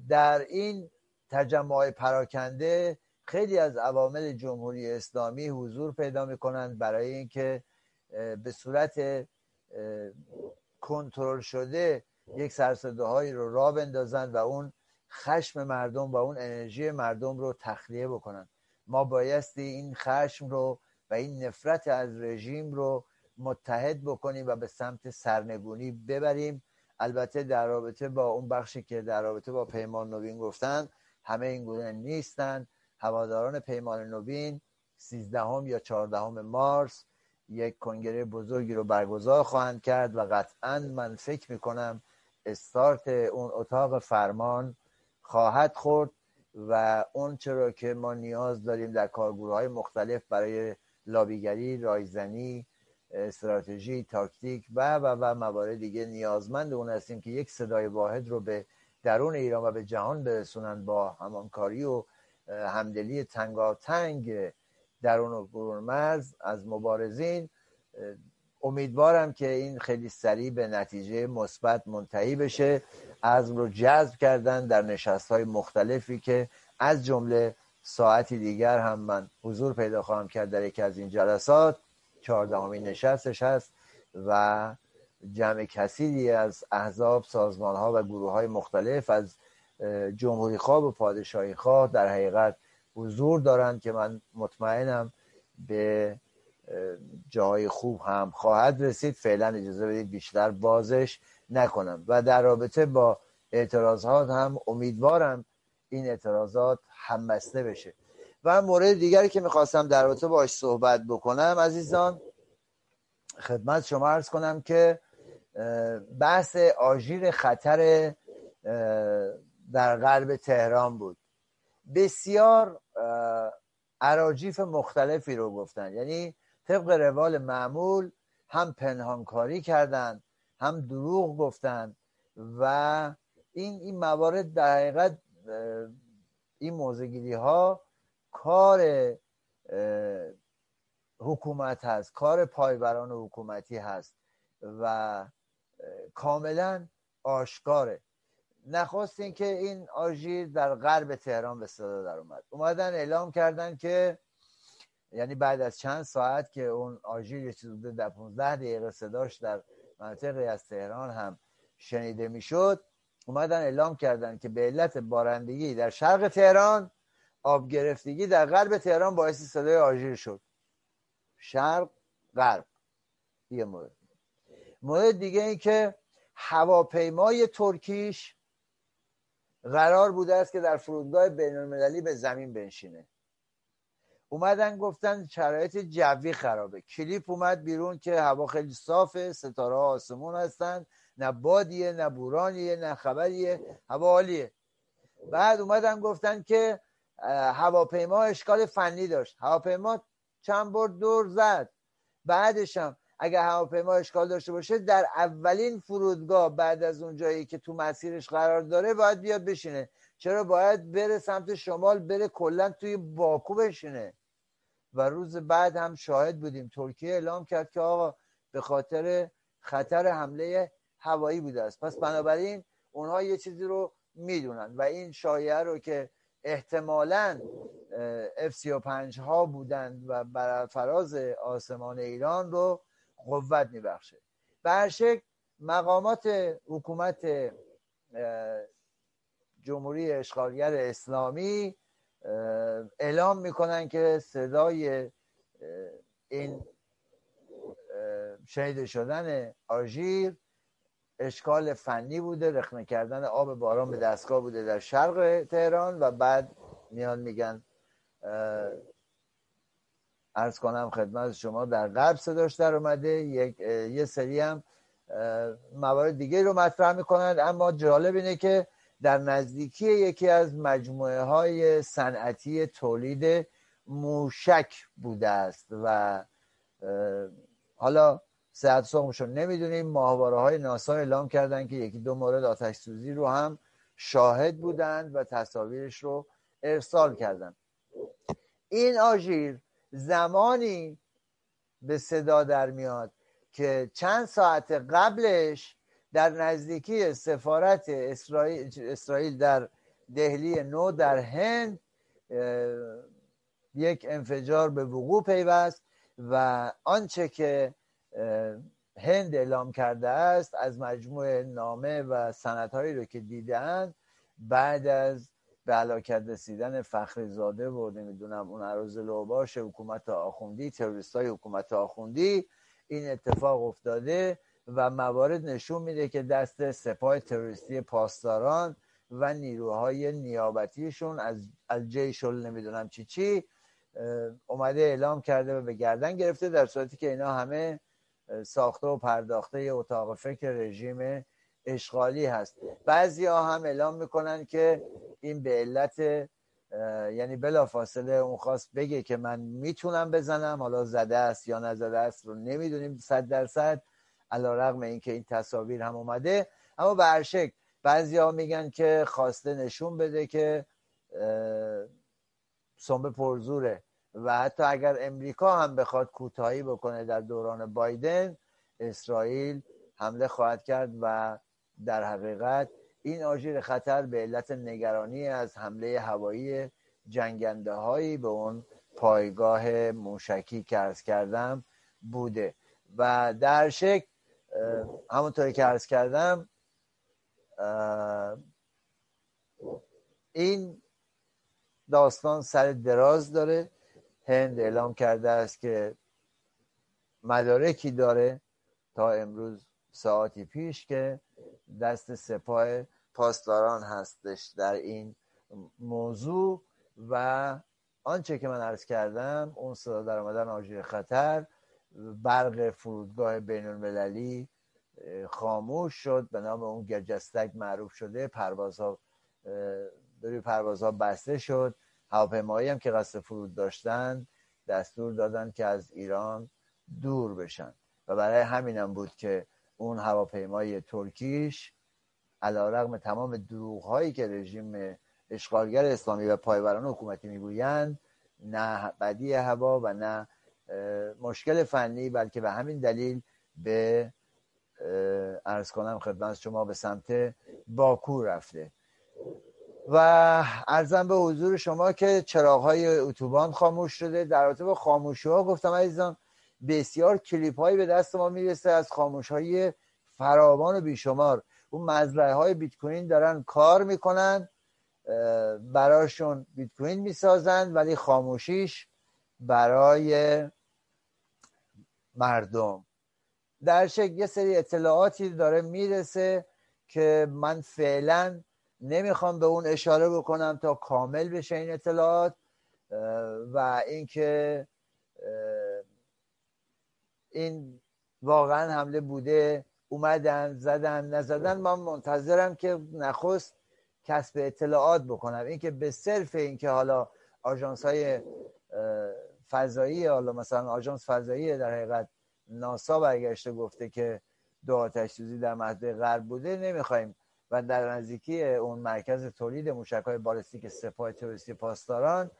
در این تجمع پراکنده خیلی از عوامل جمهوری اسلامی حضور پیدا می‌کنند برای اینکه به صورت کنترل شده یک سرصداهایی رو راه بندازن و اون خشم مردم و اون انرژی مردم رو تخلیه بکنن. ما بایستی این خشم رو و این نفرت از رژیم رو متحد بکنیم و به سمت سرنگونی ببریم. البته در رابطه با اون بخشی که در رابطه با پیمان نوین گفتن، همه این گونه نیستن. هواداران پیمان نوین سیزدهم یا چهاردهم مارس یک کنگره بزرگی رو برگزار خواهند کرد و قطعاً من فکر میکنم استارت اون اتاق فرمان خواهد خورد و اون چرا که ما نیاز داریم در کارگروه‌های مختلف برای لابیگری، رایزنی، استراتژی، تاکتیک و و و موارد دیگه نیازمند اون هستیم که یک صدای واحد رو به درون ایران و به جهان برسونن با همانکاری و همدلی تنگاتنگ درون و برون مرز از مبارزین. امیدوارم که این خیلی سریع به نتیجه مثبت منتهی بشه. عزم رو جذب کردن در نشست‌های مختلفی که از جمله ساعتی دیگر هم من حضور پیدا خواهم کرد در یکی از این جلسات، چهاردهمین نشستش هست و جمع کثیری از احزاب، سازمان‌ها و گروه‌های مختلف از جمهوری‌خواه و پادشاهی‌خواه در حقیقت حضور دارند که من مطمئنم به جای خوب هم خواهد رسید. فعلا اجازه بدید بیشتر بازش نکنم و در رابطه با اعتراضات هم امیدوارم این اعتراضات همبسته بشه. و مورد دیگری که میخواستم در رابطه باش صحبت بکنم عزیزان، خدمت شما عرض کنم که بحث آژیر خطر در غرب تهران بود. بسیار اراجیف مختلفی رو گفتن، یعنی طبق روال معمول هم پنهانکاری کردن، هم دروغ گفتن و این این موارد در حقیقت این موضع‌گیری ها کار حکومت هست، کار پایبران حکومتی هست و کاملا آشکاره. نخواست این که این آژیر در غرب تهران به صدا در اومد. اومدن اعلام کردن که، یعنی بعد از چند ساعت که اون آژیر یه چیز بوده در پانزده دقیقه صداش در منطقه از تهران هم شنیده میشد، اومدن اعلام کردن که به علت بارندگی در شرق تهران، آب گرفتگی در غرب تهران باعث صدای آژیر شد. شرق، غرب. یه مورد. مورد دیگه این که هواپیمای ترکیش قرار بوده است که در فرودگاه بین‌المللی به زمین بنشینه. اومدن گفتن شرایط جوی خرابه. کلیپ اومد بیرون که هوا خیلی صافه، ستاره ها آسمون هستن، نه بادیه، نه بورانیه، نه خبریه، هوا عالیه. بعد اومدن گفتن که هواپیما اشکال فنی داشت. هواپیما چند بار دور زد. بعدش هم اگه هواپیما اشکال داشته باشه در اولین فرودگاه بعد از اون جایی که تو مسیرش قرار داره باید بیاد بشینه. چرا باید بره سمت شمال، بره کلا توی باکو بشینه. و روز بعد هم شاهد بودیم ترکیه اعلام کرد که آقا به خاطر خطر حمله هوایی بوده است. پس بنابراین اونها یه چیزی رو میدونن و این شایعه رو که احتمالاً اف سی و پنج ها بودند و بر فراز آسمان ایران رو قوت میبخشه. به هر شکل مقامات حکومت جمهوری اشغالگر اسلامی اعلام میکنن که صدای این شنیده شدن آژیر اشکال فنی بوده، رخنه کردن آب باران به دستگاه بوده در شرق تهران. و بعد میان میگن عرض کنم خدمت شما در غرب صداش در اومده. یک یه سری هم موارد دیگه رو مطرح میکنن. اما جالب اینه که در نزدیکی یکی از مجموعه های صنعتی تولید موشک بوده است و حالا ساعت سومشو نمیدونیم. ماهواره های ناسا اعلام کردن که یکی دو مورد آتش سوزی رو هم شاهد بودند و تصاویرش رو ارسال کردن. این آژیر زمانی به صدا در میاد که چند ساعت قبلش در نزدیکی سفارت اسرائیل, اسرائیل در دهلی نو در هند یک انفجار به وقوع پیوست و آنچه که هند اعلام کرده است از مجموع نامه و سندهایی رو که دیدن بعد از به هلاکت رسیدن فخری زاده و نمیدونم اون عروض لوباش حکومت آخوندی، تروریستای حکومت آخوندی، این اتفاق افتاده و موارد نشون میده که دست سپاه تروریستی پاسداران و نیروهای نیابتیشون از از جیشل نمیدونم چی چی اومده اعلام کرده و به گردن گرفته، در صورتی که اینا همه ساخته و پرداخته اتاق فکر رژیم اشغالی هست. بعضی ها هم اعلام میکنن که این به علت، یعنی بلا فاصله اون خواست بگه که من میتونم بزنم، حالا زده است یا نزده است رو نمیدونیم صد درصد، علیرغم اینکه این تصاویر هم اومده. اما به هر شکل بعضی ها میگن که خواسته نشون بده که سنبه پرزوره و حتی اگر امریکا هم بخواد کوتاهی بکنه در دوران بایدن، اسرائیل حمله خواهد کرد و در حقیقت این آژیر خطر به علت نگرانی از حمله هوایی جنگنده هایی به اون پایگاه موشکی که عرض کردم بوده. و در شکل همونطوری که عرض کردم این داستان سر دراز داره. هند اعلام کرده است که مدارکی داره تا امروز ساعتی پیش که دست سپاه پاسداران هستش در این موضوع و آنچه که من عرض کردم اون صدا در آمدن آژیر خطر، برق فرودگاه بین المللی خاموش شد، به نام اون گرجستک معروف شده، پروازها دروی پروازها بسته شد. هواپیمایی هم که قصد فرود داشتن دستور دادن که از ایران دور بشن و برای همینم بود که اون هواپیمای ترکیش علیرغم تمام دروغ‌هایی که رژیم اشغالگر اسلامی و پایبران حکومتی میگویند، نه بدی هوا و نه مشکل فنی، بلکه به همین دلیل به عرض کنم خدمت شما به سمت باکو رفته و عرضم به حضور شما که چراغ‌های اتوبان خاموش شده. در رابطه با خاموشی‌ها گفتم عزیزان بسیار کلیپ‌هایی به دست ما میرسه از خاموش‌های فراوان و بیشمار. اون مزرعه‌های بیت کوین دارن کار میکنن، براشون بیت کوین میسازن، ولی خاموشیش برای مردم در شکل یه سری اطلاعاتی داره میرسه که من فعلا نمیخوام به اون اشاره بکنم تا کامل بشه این اطلاعات. و اینکه این واقعا حمله بوده، اومدن زدن نزدن، من منتظرم که نخست کسب اطلاعات بکنم. اینکه به صرف اینکه حالا آژانس‌های فضایی، حالا مثلا آژانس فضایی در حقیقت ناسا برگشته گفته که دو آتش سوزی در محوطه غرب بوده، نمیخوایم و در نزدیکی اون مرکز تولید موشک‌های بالستیک سپاه تروریستی پاسداران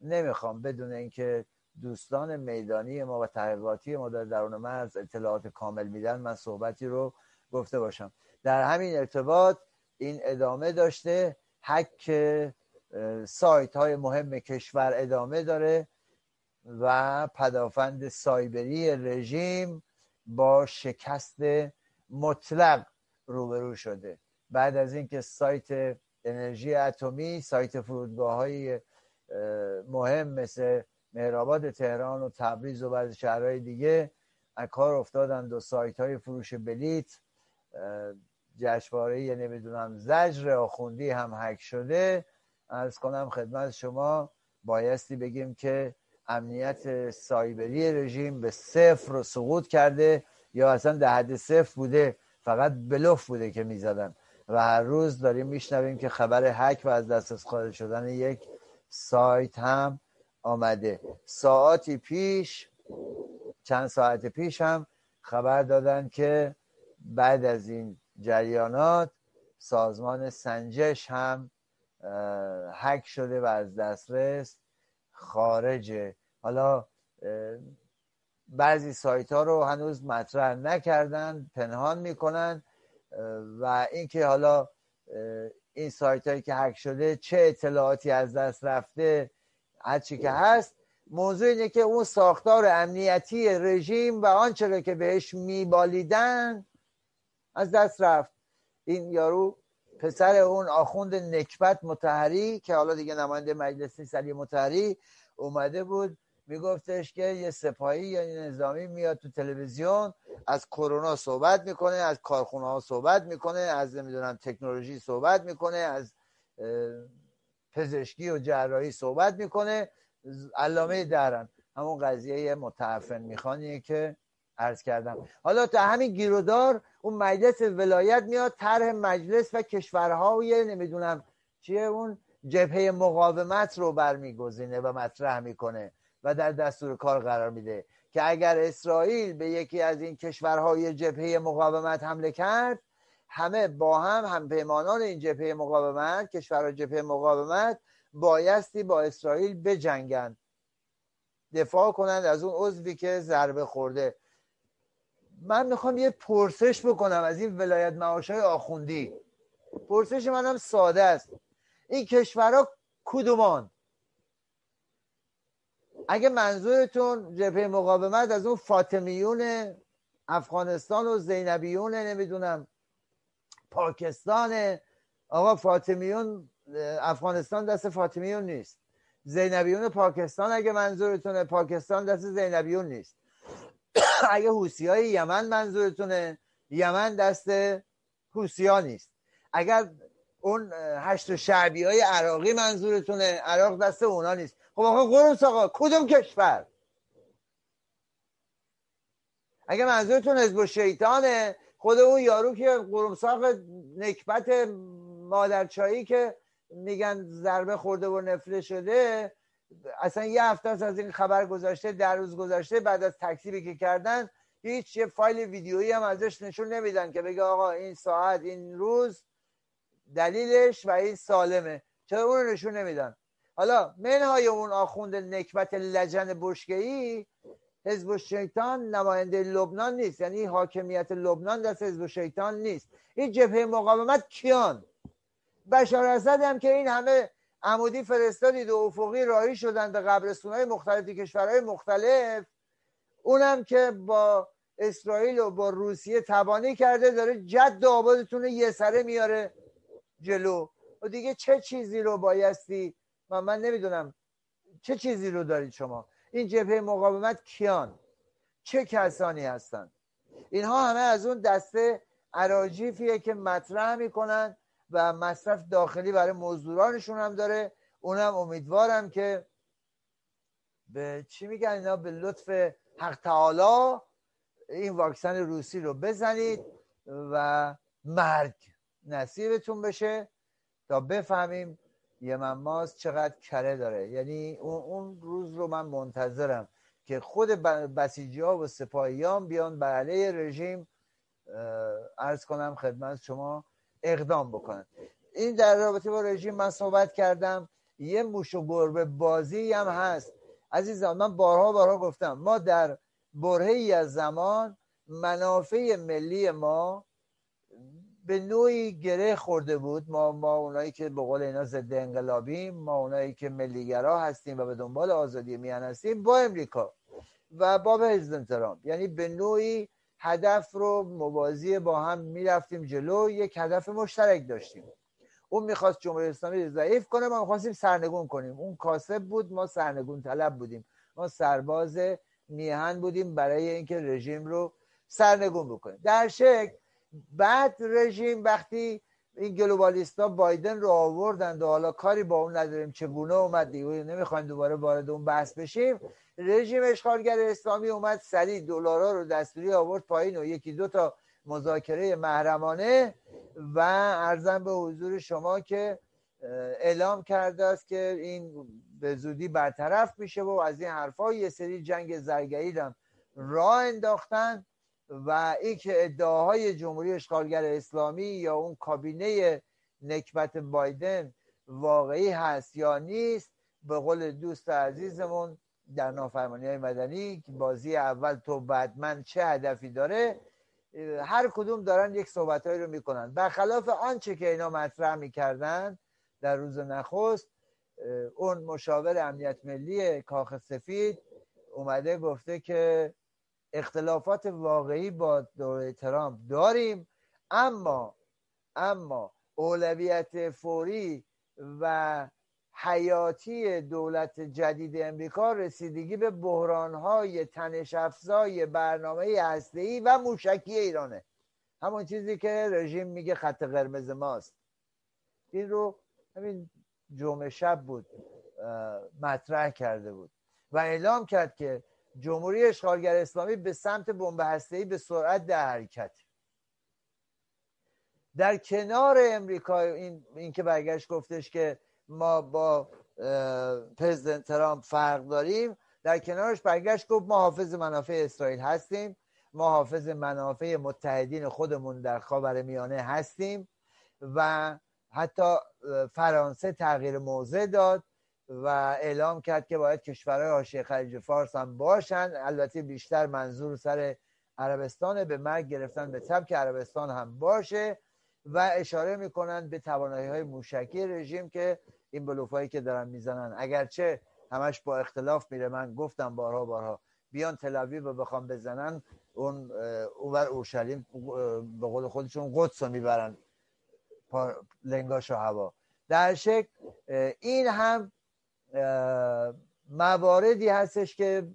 نمیخوام بدون اینکه دوستان میدانی ما و تحقیقاتی ما در درون مرز اطلاعات کامل میدن من صحبتی رو گفته باشم. در همین ارتباط این ادامه داشته، هک سایت های مهم کشور ادامه داره و پدافند سایبری رژیم با شکست مطلق روبرو شده بعد از اینکه سایت انرژی اتمی، سایت فرودگاه های مهم مثل مهرآباد تهران و تبریز و بعضی شهرهای دیگه از کار افتادند و سایت های فروش بلیت، جشنواره نمیدونم زجر آخوندی هم هک شده. عرض کنم خدمت شما بایستی بگیم که امنیت سایبری رژیم به صفر رو سقوط کرده یا اصلا در حد صفر بوده، فقط بلوف بوده که میزدن و هر روز داریم میشنویم که خبر هک و از دست خارج شدن یک سایت هم آمده. ساعتی پیش چند ساعت پیش هم خبر دادن که بعد از این جریانات سازمان سنجش هم هک شده و از دسترس خارجه. حالا بعضی سایت ها رو هنوز مطرح نکردن، پنهان میکنن و اینکه حالا این سایت هایی که هک شده چه اطلاعاتی از دست رفته هرچی که هست، موضوع اینه که اون ساختار امنیتی رژیم و آنچه که بهش میبالیدن از دست رفت. این یارو پسر اون آخوند نکبت مطهری که حالا دیگه نماینده مجلس نیست، علی مطهری، اومده بود میگفتش که یه سپاهی یا یه نظامی میاد تو تلویزیون از کرونا صحبت میکنه، از کارخونه ها صحبت میکنه، از نمیدونم تکنولوژی صحبت میکنه، از پزشکی و جراحی صحبت میکنه. علامه درن همون قضیه متعفن میخوانیه که عرض کردم. حالا تا همین گیرودار اون مجلس ولایت میاد طرح مجلس و کشورها و یه نمیدونم چیه اون جبهه مقاومت رو برمیگزینه و مطرح میکنه و در دستور کار قرار میده که اگر اسرائیل به یکی از این کشورهای جبهه مقاومت حمله کرد، همه با هم همپیمانان این جبهه مقاومت، کشورهای جبهه مقاومت بایستی با اسرائیل بجنگن، دفاع کنند از اون عضوی که ضربه خورده. من میخوام یه پرسش بکنم از این ولایت معاشای آخوندی. پرسش من هم ساده است، این کشورها کدومان؟ اگه منظورتون جبهه مقاومت از اون فاطمیون افغانستان و زینبیون نمیدونم پاکستانه، آقا فاطمیون افغانستان دست فاطمیون نیست، زینبیون پاکستان اگه منظورتونه پاکستان دست زینبیون نیست، اگه حوثی‌های یمن منظورتونه یمن دست حوثی‌ها نیست، اگر اون هشت شعبی‌های عراقی منظورتونه عراق دست اونا نیست. خب آقا قرص آقا کدوم کشور؟ اگه منظورتون حزب الشیطانه، خود اون یارو که قرمساق نکبت مادرچایی که میگن ضربه خورده و نفله شده، اصلا یه هفته است از این خبر گذاشته، در روز گذاشته، بعد از تکذیبی که کردن هیچ یه فایل ویدیویی هم ازش نشون نمیدن که بگه آقا این ساعت این روز دلیلش و این سالمه، چرا اون رو نشون نمیدن؟ حالا منهای اون آخوند نکبت لجن بشگه‌ای حزب الشیطان نماینده لبنان نیست، یعنی حاکمیت لبنان دست حزب الشیطان نیست. این جبهه مقاومت کیان؟ بشار اسد هم که این همه عمودی فرستادید و افقی راهی شدن به قبرستان‌های مختلف کشورهای مختلف، اونم که با اسرائیل و با روسیه تبانی کرده داره جد و آبادتون رو یه سره میاره جلو. و دیگه چه چیزی رو بایستی، من من نمیدونم چه چیزی رو دارید شما؟ این جبهه مقاومت کیان؟ چه کسانی هستند؟ اینها همه از اون دسته اراجیفیه که مطرح میکنن و مصرف داخلی برای مزدورانشون هم داره. اونم امیدوارم که به چی میگن اینا، به لطف حق تعالی این واکسن روسی رو بزنید و مرگ نصیبتون بشه تا بفهمیم یمن‌ماز چقدر کره داره. یعنی اون, اون روز رو من منتظرم که خود بسیجی‌ها و سپاهیان بیان بر علیه رژیم عرض کنم خدمت شما اقدام بکنن. این در رابطه با رژیم من صحبت کردم. یه موش و گربه بازی هم هست عزیزان. من بارها بارها گفتم ما در برهه‌ای از زمان منافع ملی ما به نوعی گره خورده بود. ما ما اونایی که به قول اینا ضد انقلابیم، ما اونایی که ملیگرا هستیم و به دنبال آزادی میان هستیم با امریکا و با پرزیدنت ترامپ، یعنی به نوعی هدف رو موازی با هم میرفتیم جلو. یک هدف مشترک داشتیم، اون میخواست جمهوری اسلامی رو ضعیف کنه، ما میخواستیم سرنگون کنیم. اون کاسب بود، ما سرنگون طلب بودیم، ما سرباز میهن بودیم برای اینکه رژیم رو سرنگون بکنیم. در شکل بعد رژیم وقتی این گلوبالیستا بایدن رو آوردند و حالا کاری با اون نداریم چگونه اومد، دیگه نمیخوایم دوباره وارد اون بحث بشیم. رژیم اشغالگر اسلامی اومد سریع دلارا رو دستوری آورد پایین و یکی دو تا مذاکره محرمانه و عرضم به حضور شما که اعلام کرده است که این به زودی برطرف میشه و از این حرفا. یه سری جنگ زرگری هم راه انداختن و این که ادعاهای جمهوری اشغالگر اسلامی یا اون کابینه نکبت بایدن واقعی هست یا نیست، به قول دوست عزیزمون در نافرمانی‌های مدنی بازی اول تو بعد من چه هدفی داره، هر کدوم دارن یک صحبتایی رو میکنن. برخلاف آنچه که اینا مطرح میکردن در روز نخست، اون مشاور امنیت ملی کاخ سفید اومده گفته که اختلافات واقعی با دوره ترامپ داریم، اما اما اولویت فوری و حیاتی دولت جدید امریکا رسیدگی به بحران‌های تنش افزای برنامه هسته‌ای و موشکی ایرانه. همون چیزی که رژیم میگه خط قرمز ماست. این رو همین جمعه شب بود مطرح کرده بود و اعلام کرد که جمهوری اشغالگر اسلامی به سمت بمب هسته‌ای به سرعت در حرکت. در کنار امریکا این, این که برگشت گفتش که ما با پرزیدنت ترامپ فرق داریم، در کنارش برگشت گفت ما حافظ منافع اسرائیل هستیم، ما حافظ منافع متحدین خودمون در خاورمیانه هستیم و حتی فرانسه تغییر موضع داد و اعلام کرد که باید کشورهای حاشیه خلیج فارس هم باشن. البته بیشتر منظور سر عربستان، به مرگ گرفتن به تب که عربستان هم باشه و اشاره میکنن به توانایی‌های موشکی رژیم که این بلوفایی که دارن میزنن اگرچه همش با اختلاف میره. من گفتم بارها بارها بیان تل آویو رو بخوام بزنن، اون اونور اورشلیم به قول خودشون قدس رو میبرن لنگاش و هوا. در شکل این هم مواردی هستش که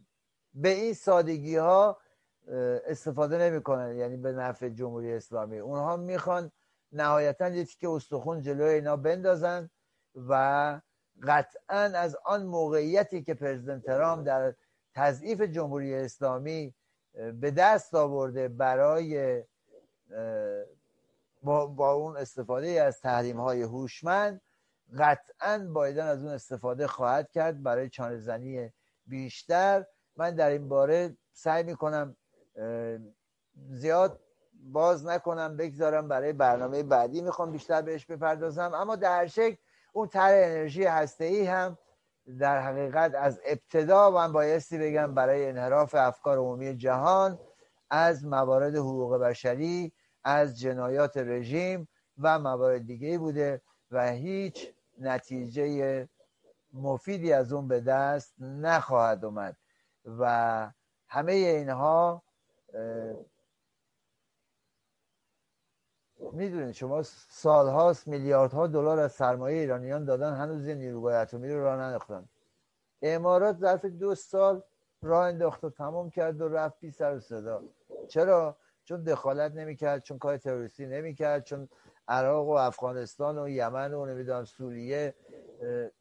به این سادگی ها استفاده نمی کنن، یعنی به نفع جمهوری اسلامی. اونها میخوان نهایتاً یه تیکه استخون جلوی اینا بندازن و قطعاً از آن موقعیتی که پرزیدنت ترامپ در تضعیف جمهوری اسلامی به دست آورده برای با, با اون استفاده از تحریم‌های هوشمند، قطعاً بایدن از اون استفاده خواهد کرد برای چانه زنی بیشتر. من در این باره سعی میکنم زیاد باز نکنم، بگذارم برای برنامه بعدی، میخوام بیشتر بهش بپردازم. اما در شکل اون طرح انرژی هسته‌ای هم در حقیقت از ابتدا من بایستی بگم برای انحراف افکار عمومی جهان از موارد حقوق بشری، از جنایات رژیم و موارد دیگه‌ای بوده و هیچ نتیجه مفیدی از اون به دست نخواهد اومد و همه اینها میدونید شما سالهاست میلیاردها دلار از سرمایه ایرانیان دادن، هنوز نیروگاه اتمی رو راه ننداختن. امارات ظرف دو سال راه انداخت و تمام کرد و رفت بی سر و صدا. چرا؟ چون دخالت نمیکرد، چون کار تروریستی نمیکرد، چون عراق و افغانستان و یمن و نمیدونم سوریه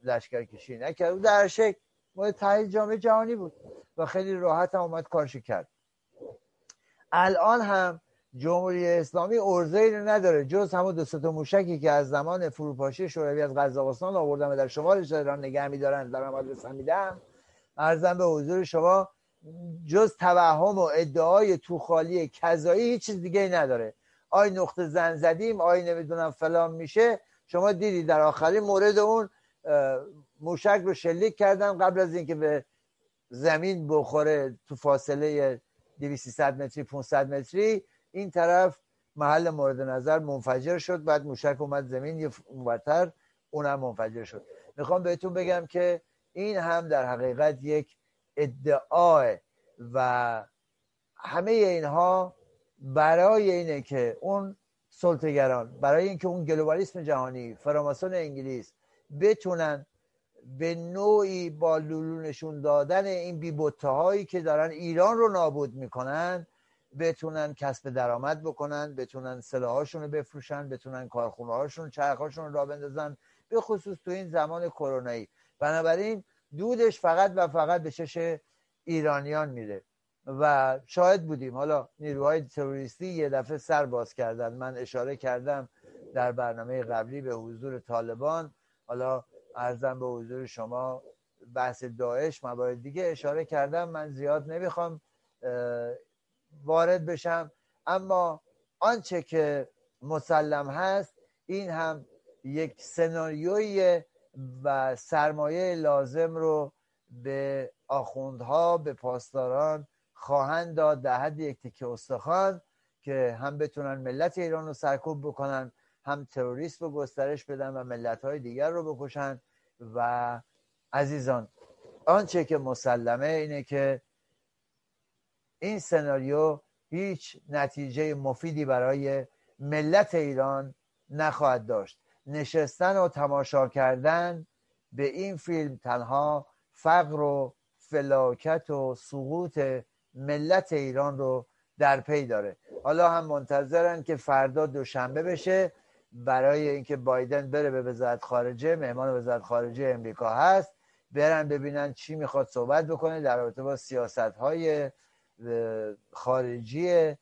لشکرکشی نکرد. در شکل مورد تایید جامعه جهانی بود و خیلی راحت هم اومد کارش کرد. الان هم جمهوری اسلامی ارزه‌ای رو نداره جز همون دو سه تا موشکی که از زمان فروپاشی شوروی از قزاقستان آوردن و در شمالش ایران نگه می‌دارن. دارم آدرس هم میدم. عرضم به حضور شما جز توهم و ادعای توخالی کذایی هیچ چیز دیگه‌ای نداره. آی نقطه زن زدیم، آی نمیدونم فلان میشه. شما دیدی در آخرین مورد اون موشک رو شلیک کردن قبل از اینکه به زمین بخوره، تو فاصله دویست سیصد متری پانصد متری این طرف محل مورد نظر منفجر شد، بعد موشک اومد زمین یه اونورتر اونم منفجر شد. میخوام بهتون بگم که این هم در حقیقت یک ادعاه و همه اینها برای اینه که اون سلطه‌گران، برای اینکه اون گلوبالیسم جهانی، فراماسون انگلیس بتونن به نوعی با لولونشون دادن این بی‌بته هایی که دارن ایران رو نابود میکنن بتونن کسب درآمد بکنن، بتونن سلاحاشون رو بفروشن، بتونن کارخونه هاشون، چرخاشون رو راه بندازن، به خصوص تو این زمان کرونایی. بنابراین دودش فقط و فقط به چش ایرانیان میره و شاهد بودیم. حالا نیروهای تروریستی یه دفعه سر باز کردن. من اشاره کردم در برنامه قبلی به حضور طالبان، حالا عرضم به حضور شما بحث داعش، موارد دیگه اشاره کردم. من زیاد نمیخوام وارد بشم، اما آنچه که مسلم هست این هم یک سناریویه و سرمایه لازم رو به آخوندها، به پاسداران خواهند داد در حد یک تکه استخوان که هم بتونن ملت ایران رو سرکوب بکنن، هم تروریسم رو گسترش بدن و ملت‌های دیگر رو بکشن. و عزیزان، آنچه که مسلمه اینه که این سناریو هیچ نتیجه مفیدی برای ملت ایران نخواهد داشت. نشستن و تماشا کردن به این فیلم تنها فقر و فلاکت و سقوط ملت ایران رو در پی داره. حالا هم منتظرن که فردا دوشنبه بشه برای اینکه بایدن بره به وزارت خارجه، مهمان وزارت خارجه امریکا هست، برن ببینن چی میخواد صحبت بکنه در رابطه با سیاست‌های خارجی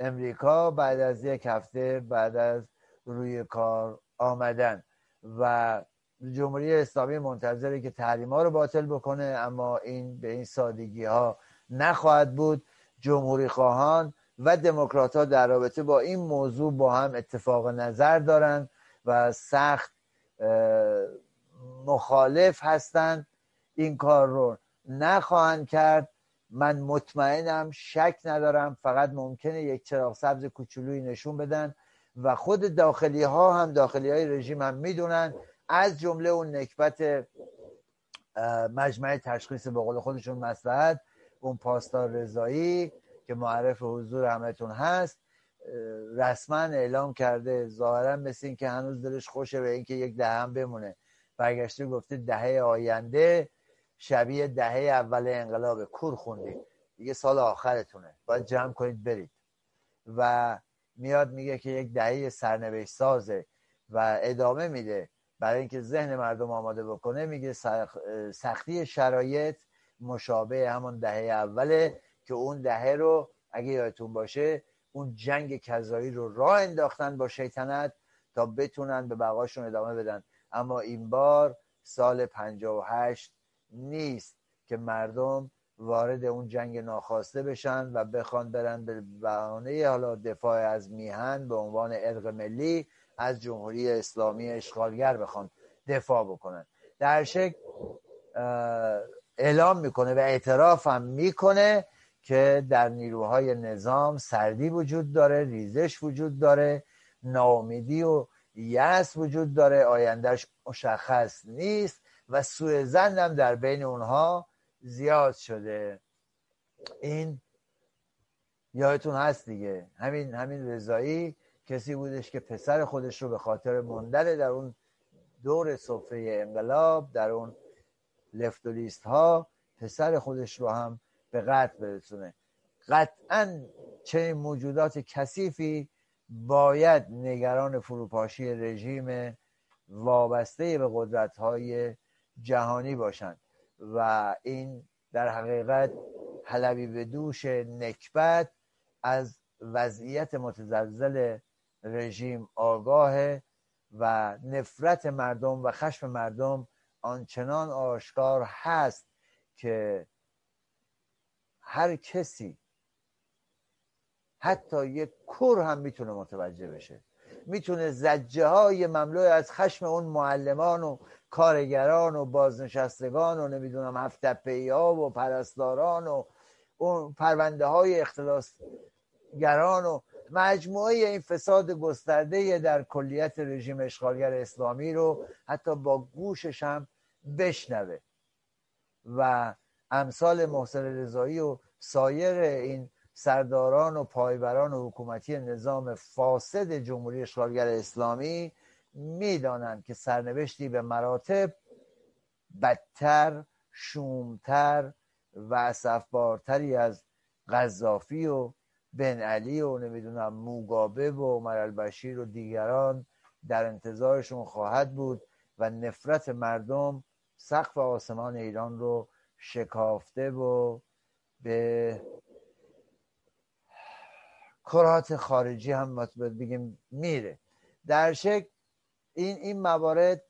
امریکا بعد از یک هفته بعد از روی کار آمدن. و جمهوری اسلامی منتظره که تحریم‌ها رو باطل بکنه، اما این به این سادگی‌ها نخواهد بود. جمهوری خواهان و دموکرات‌ها در رابطه با این موضوع با هم اتفاق نظر دارن و سخت مخالف هستند. این کار رو نخواهند کرد. من مطمئنم، شک ندارم. فقط ممکنه یک چراغ سبز کوچولویی نشون بدن و خود داخلی ها هم، داخلی های رژیم هم میدونن، از جمله اون نکبت مجمع تشخیص به قول خودشون مصلحت، اون پاسدار رضایی که معرف حضور همتون هست، رسما اعلام کرده ظاهرا مثل این که هنوز دلش خوشه به اینکه یک دهه هم بمونه. برگشته گفته دهه آینده شبیه دهه اول انقلاب. کور خوندید دیگه، سال آخرتونه، باید جمع کنید برید. و میاد میگه که یک دهه سرنوشت سازه و ادامه میده برای اینکه ذهن مردم آماده بکنه. میگه سختی شرایط مشابه همون دهه اوله که اون دهه رو اگه یادتون باشه اون جنگ کذایی رو راه انداختن با شیطنت تا بتونن به بقاشون ادامه بدن. اما این بار سال پنجاه و هشت نیست که مردم وارد اون جنگ ناخواسته بشن و بخوان برن به بهانه حالا دفاع از میهن به عنوان ارق ملی از جمهوری اسلامی اشغالگر بخوان دفاع بکنن. در شکل اعلام میکنه و اعتراف هم میکنه که در نیروهای نظام سردی وجود داره، ریزش وجود داره، ناامیدی و یأس وجود داره، آیندهش مشخص نیست و سوء ظن هم در بین اونها زیاد شده. این یادتون هست دیگه، همین همین رضایی کسی بودش که پسر خودش رو به خاطر ماندن در اون دور سفره انقلاب، در اون لفت و لیست ها، پسر خودش رو هم به قتل برسونه. قطعاً چنین موجودات کثیفی باید نگران فروپاشی رژیم وابسته به قدرت‌های جهانی باشند و این در حقیقت حلبی به دوش نکبت از وضعیت متزلزل رژیم آگاهه و نفرت مردم و خشم مردم آنچنان آشکار هست که هر کسی حتی یک کور هم میتونه متوجه بشه، میتونه زجه های مملو از خشم اون معلمان و کارگران و بازنشستگان و نمیدونم هفتپه‌ای ها و پرستاران و اون پرونده های اختلاسگران و مجموعه این فساد گسترده در کلیت رژیم اشغالگر اسلامی رو حتی با گوشش هم بشنوه و امثال محسن رضایی و سایر این سرداران و پایبران و حکومتی نظام فاسد جمهوری اشغالگر اسلامی میدانند که سرنوشتی به مراتب بدتر، شومتر و اسفبارتری از قذافی و بن علی و نمیدونم موگابه و مرالبشیر و دیگران در انتظارشون خواهد بود و نفرت مردم سقف آسمان ایران رو شکافته و به کرات خارجی هم باید بگیم میره. در شکل این این موارد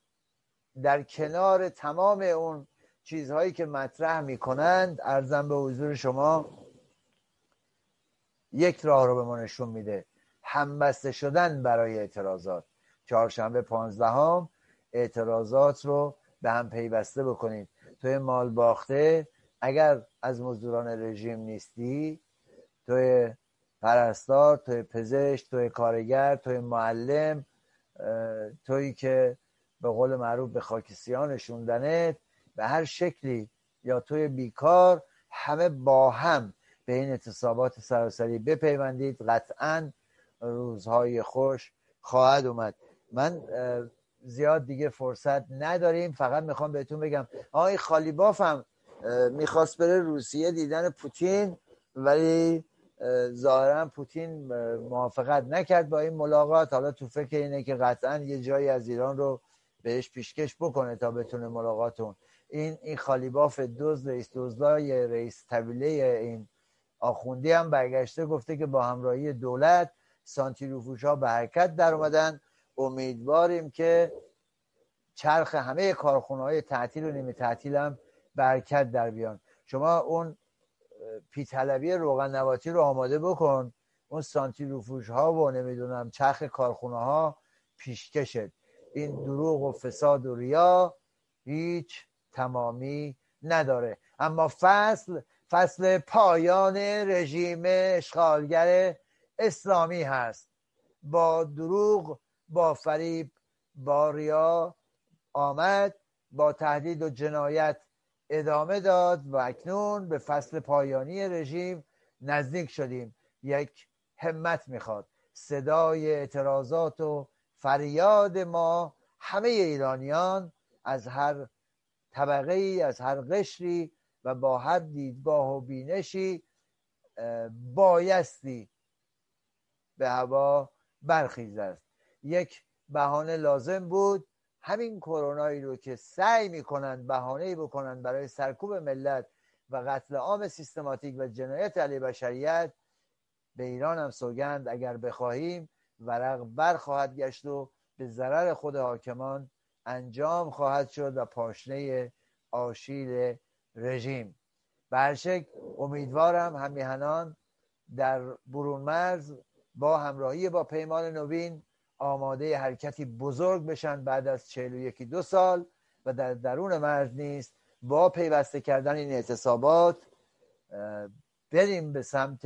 در کنار تمام اون چیزهایی که مطرح میکنند ارزم به حضور شما یک راه رو به ما نشون میده، همبسته شدن برای اعتراضات. چهارشنبه پانزدهم اعتراضات رو به هم پیوسته بکنید. توی مال باخته اگر از مزدوران رژیم نیستی، توی پرستار، توی پزشک، توی کارگر، توی معلم، تویی که به قول معروف به خاکسیان شوندنت به هر شکلی، یا توی بیکار، همه با هم به این اعتصابات سراسری بپیوندید. قطعاً روزهای خوش خواهد اومد. من زیاد دیگه فرصت نداریم، فقط میخوام بهتون بگم آقای خالیباف هم میخواست بره روسیه دیدن پوتین، ولی ظاهرا پوتین موافقت نکرد با این ملاقات. حالا تو فکر اینه که قطعاً یه جایی از ایران رو بهش پیشکش بکنه تا بتونه ملاقاتون. این این خالیباف دزد، رئیس دزدای رئیس طویله این آخوندی هم برگشته گفته که با همراهی دولت سانتریفوژها به حرکت در اومدن، امیدواریم که چرخ همه کارخونه‌های تعطیل و نیمه تعطیل هم برکت در بیان. شما اون پی‌طلبی روغن نباتی رو آماده بکن، اون سانتریفوژها و نمیدونم چرخ کارخونه‌ها پیشکشد. این دروغ و فساد و ریا هیچ تمامی نداره. اما فصل فصل پایان رژیم اشغالگر اسلامی هست. با دروغ، با فریب، با ریا آمد، با تهدید و جنایت ادامه داد و اکنون به فصل پایانی رژیم نزدیک شدیم. یک همت میخواد. صدای اعتراضات و فریاد ما همه ایرانیان از هر طبقه ای، از هر قشری و با هر دیدگاه و بینشی بایستی به هوا برخیزه است. یک بهانه لازم بود، همین کرونایی رو که سعی میکنن بهانه‌ای بکنن برای سرکوب ملت و قتل عام سیستماتیک و جنایت علیه بشریت. به ایران هم سوگند اگر بخواهیم ورق بر خواهد گشت و به ضرر خود حاکمان انجام خواهد شد و پاشنه آشیل رژیم. به هر شکل امیدوارم همیهنان در برون مرز با همراهی با پیمان نوین آماده حرکتی بزرگ بشن بعد از چهل و یکی دو سال و در درون مرز نیست با پیوسته کردن این اعتصابات بریم به سمت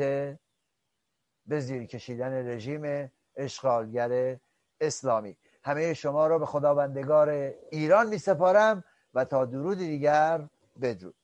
به زیر کشیدن رژیم اشغالگر اسلامی. همه شما را به خداوندگار ایران می سپارم و تا درود دیگر بدرود.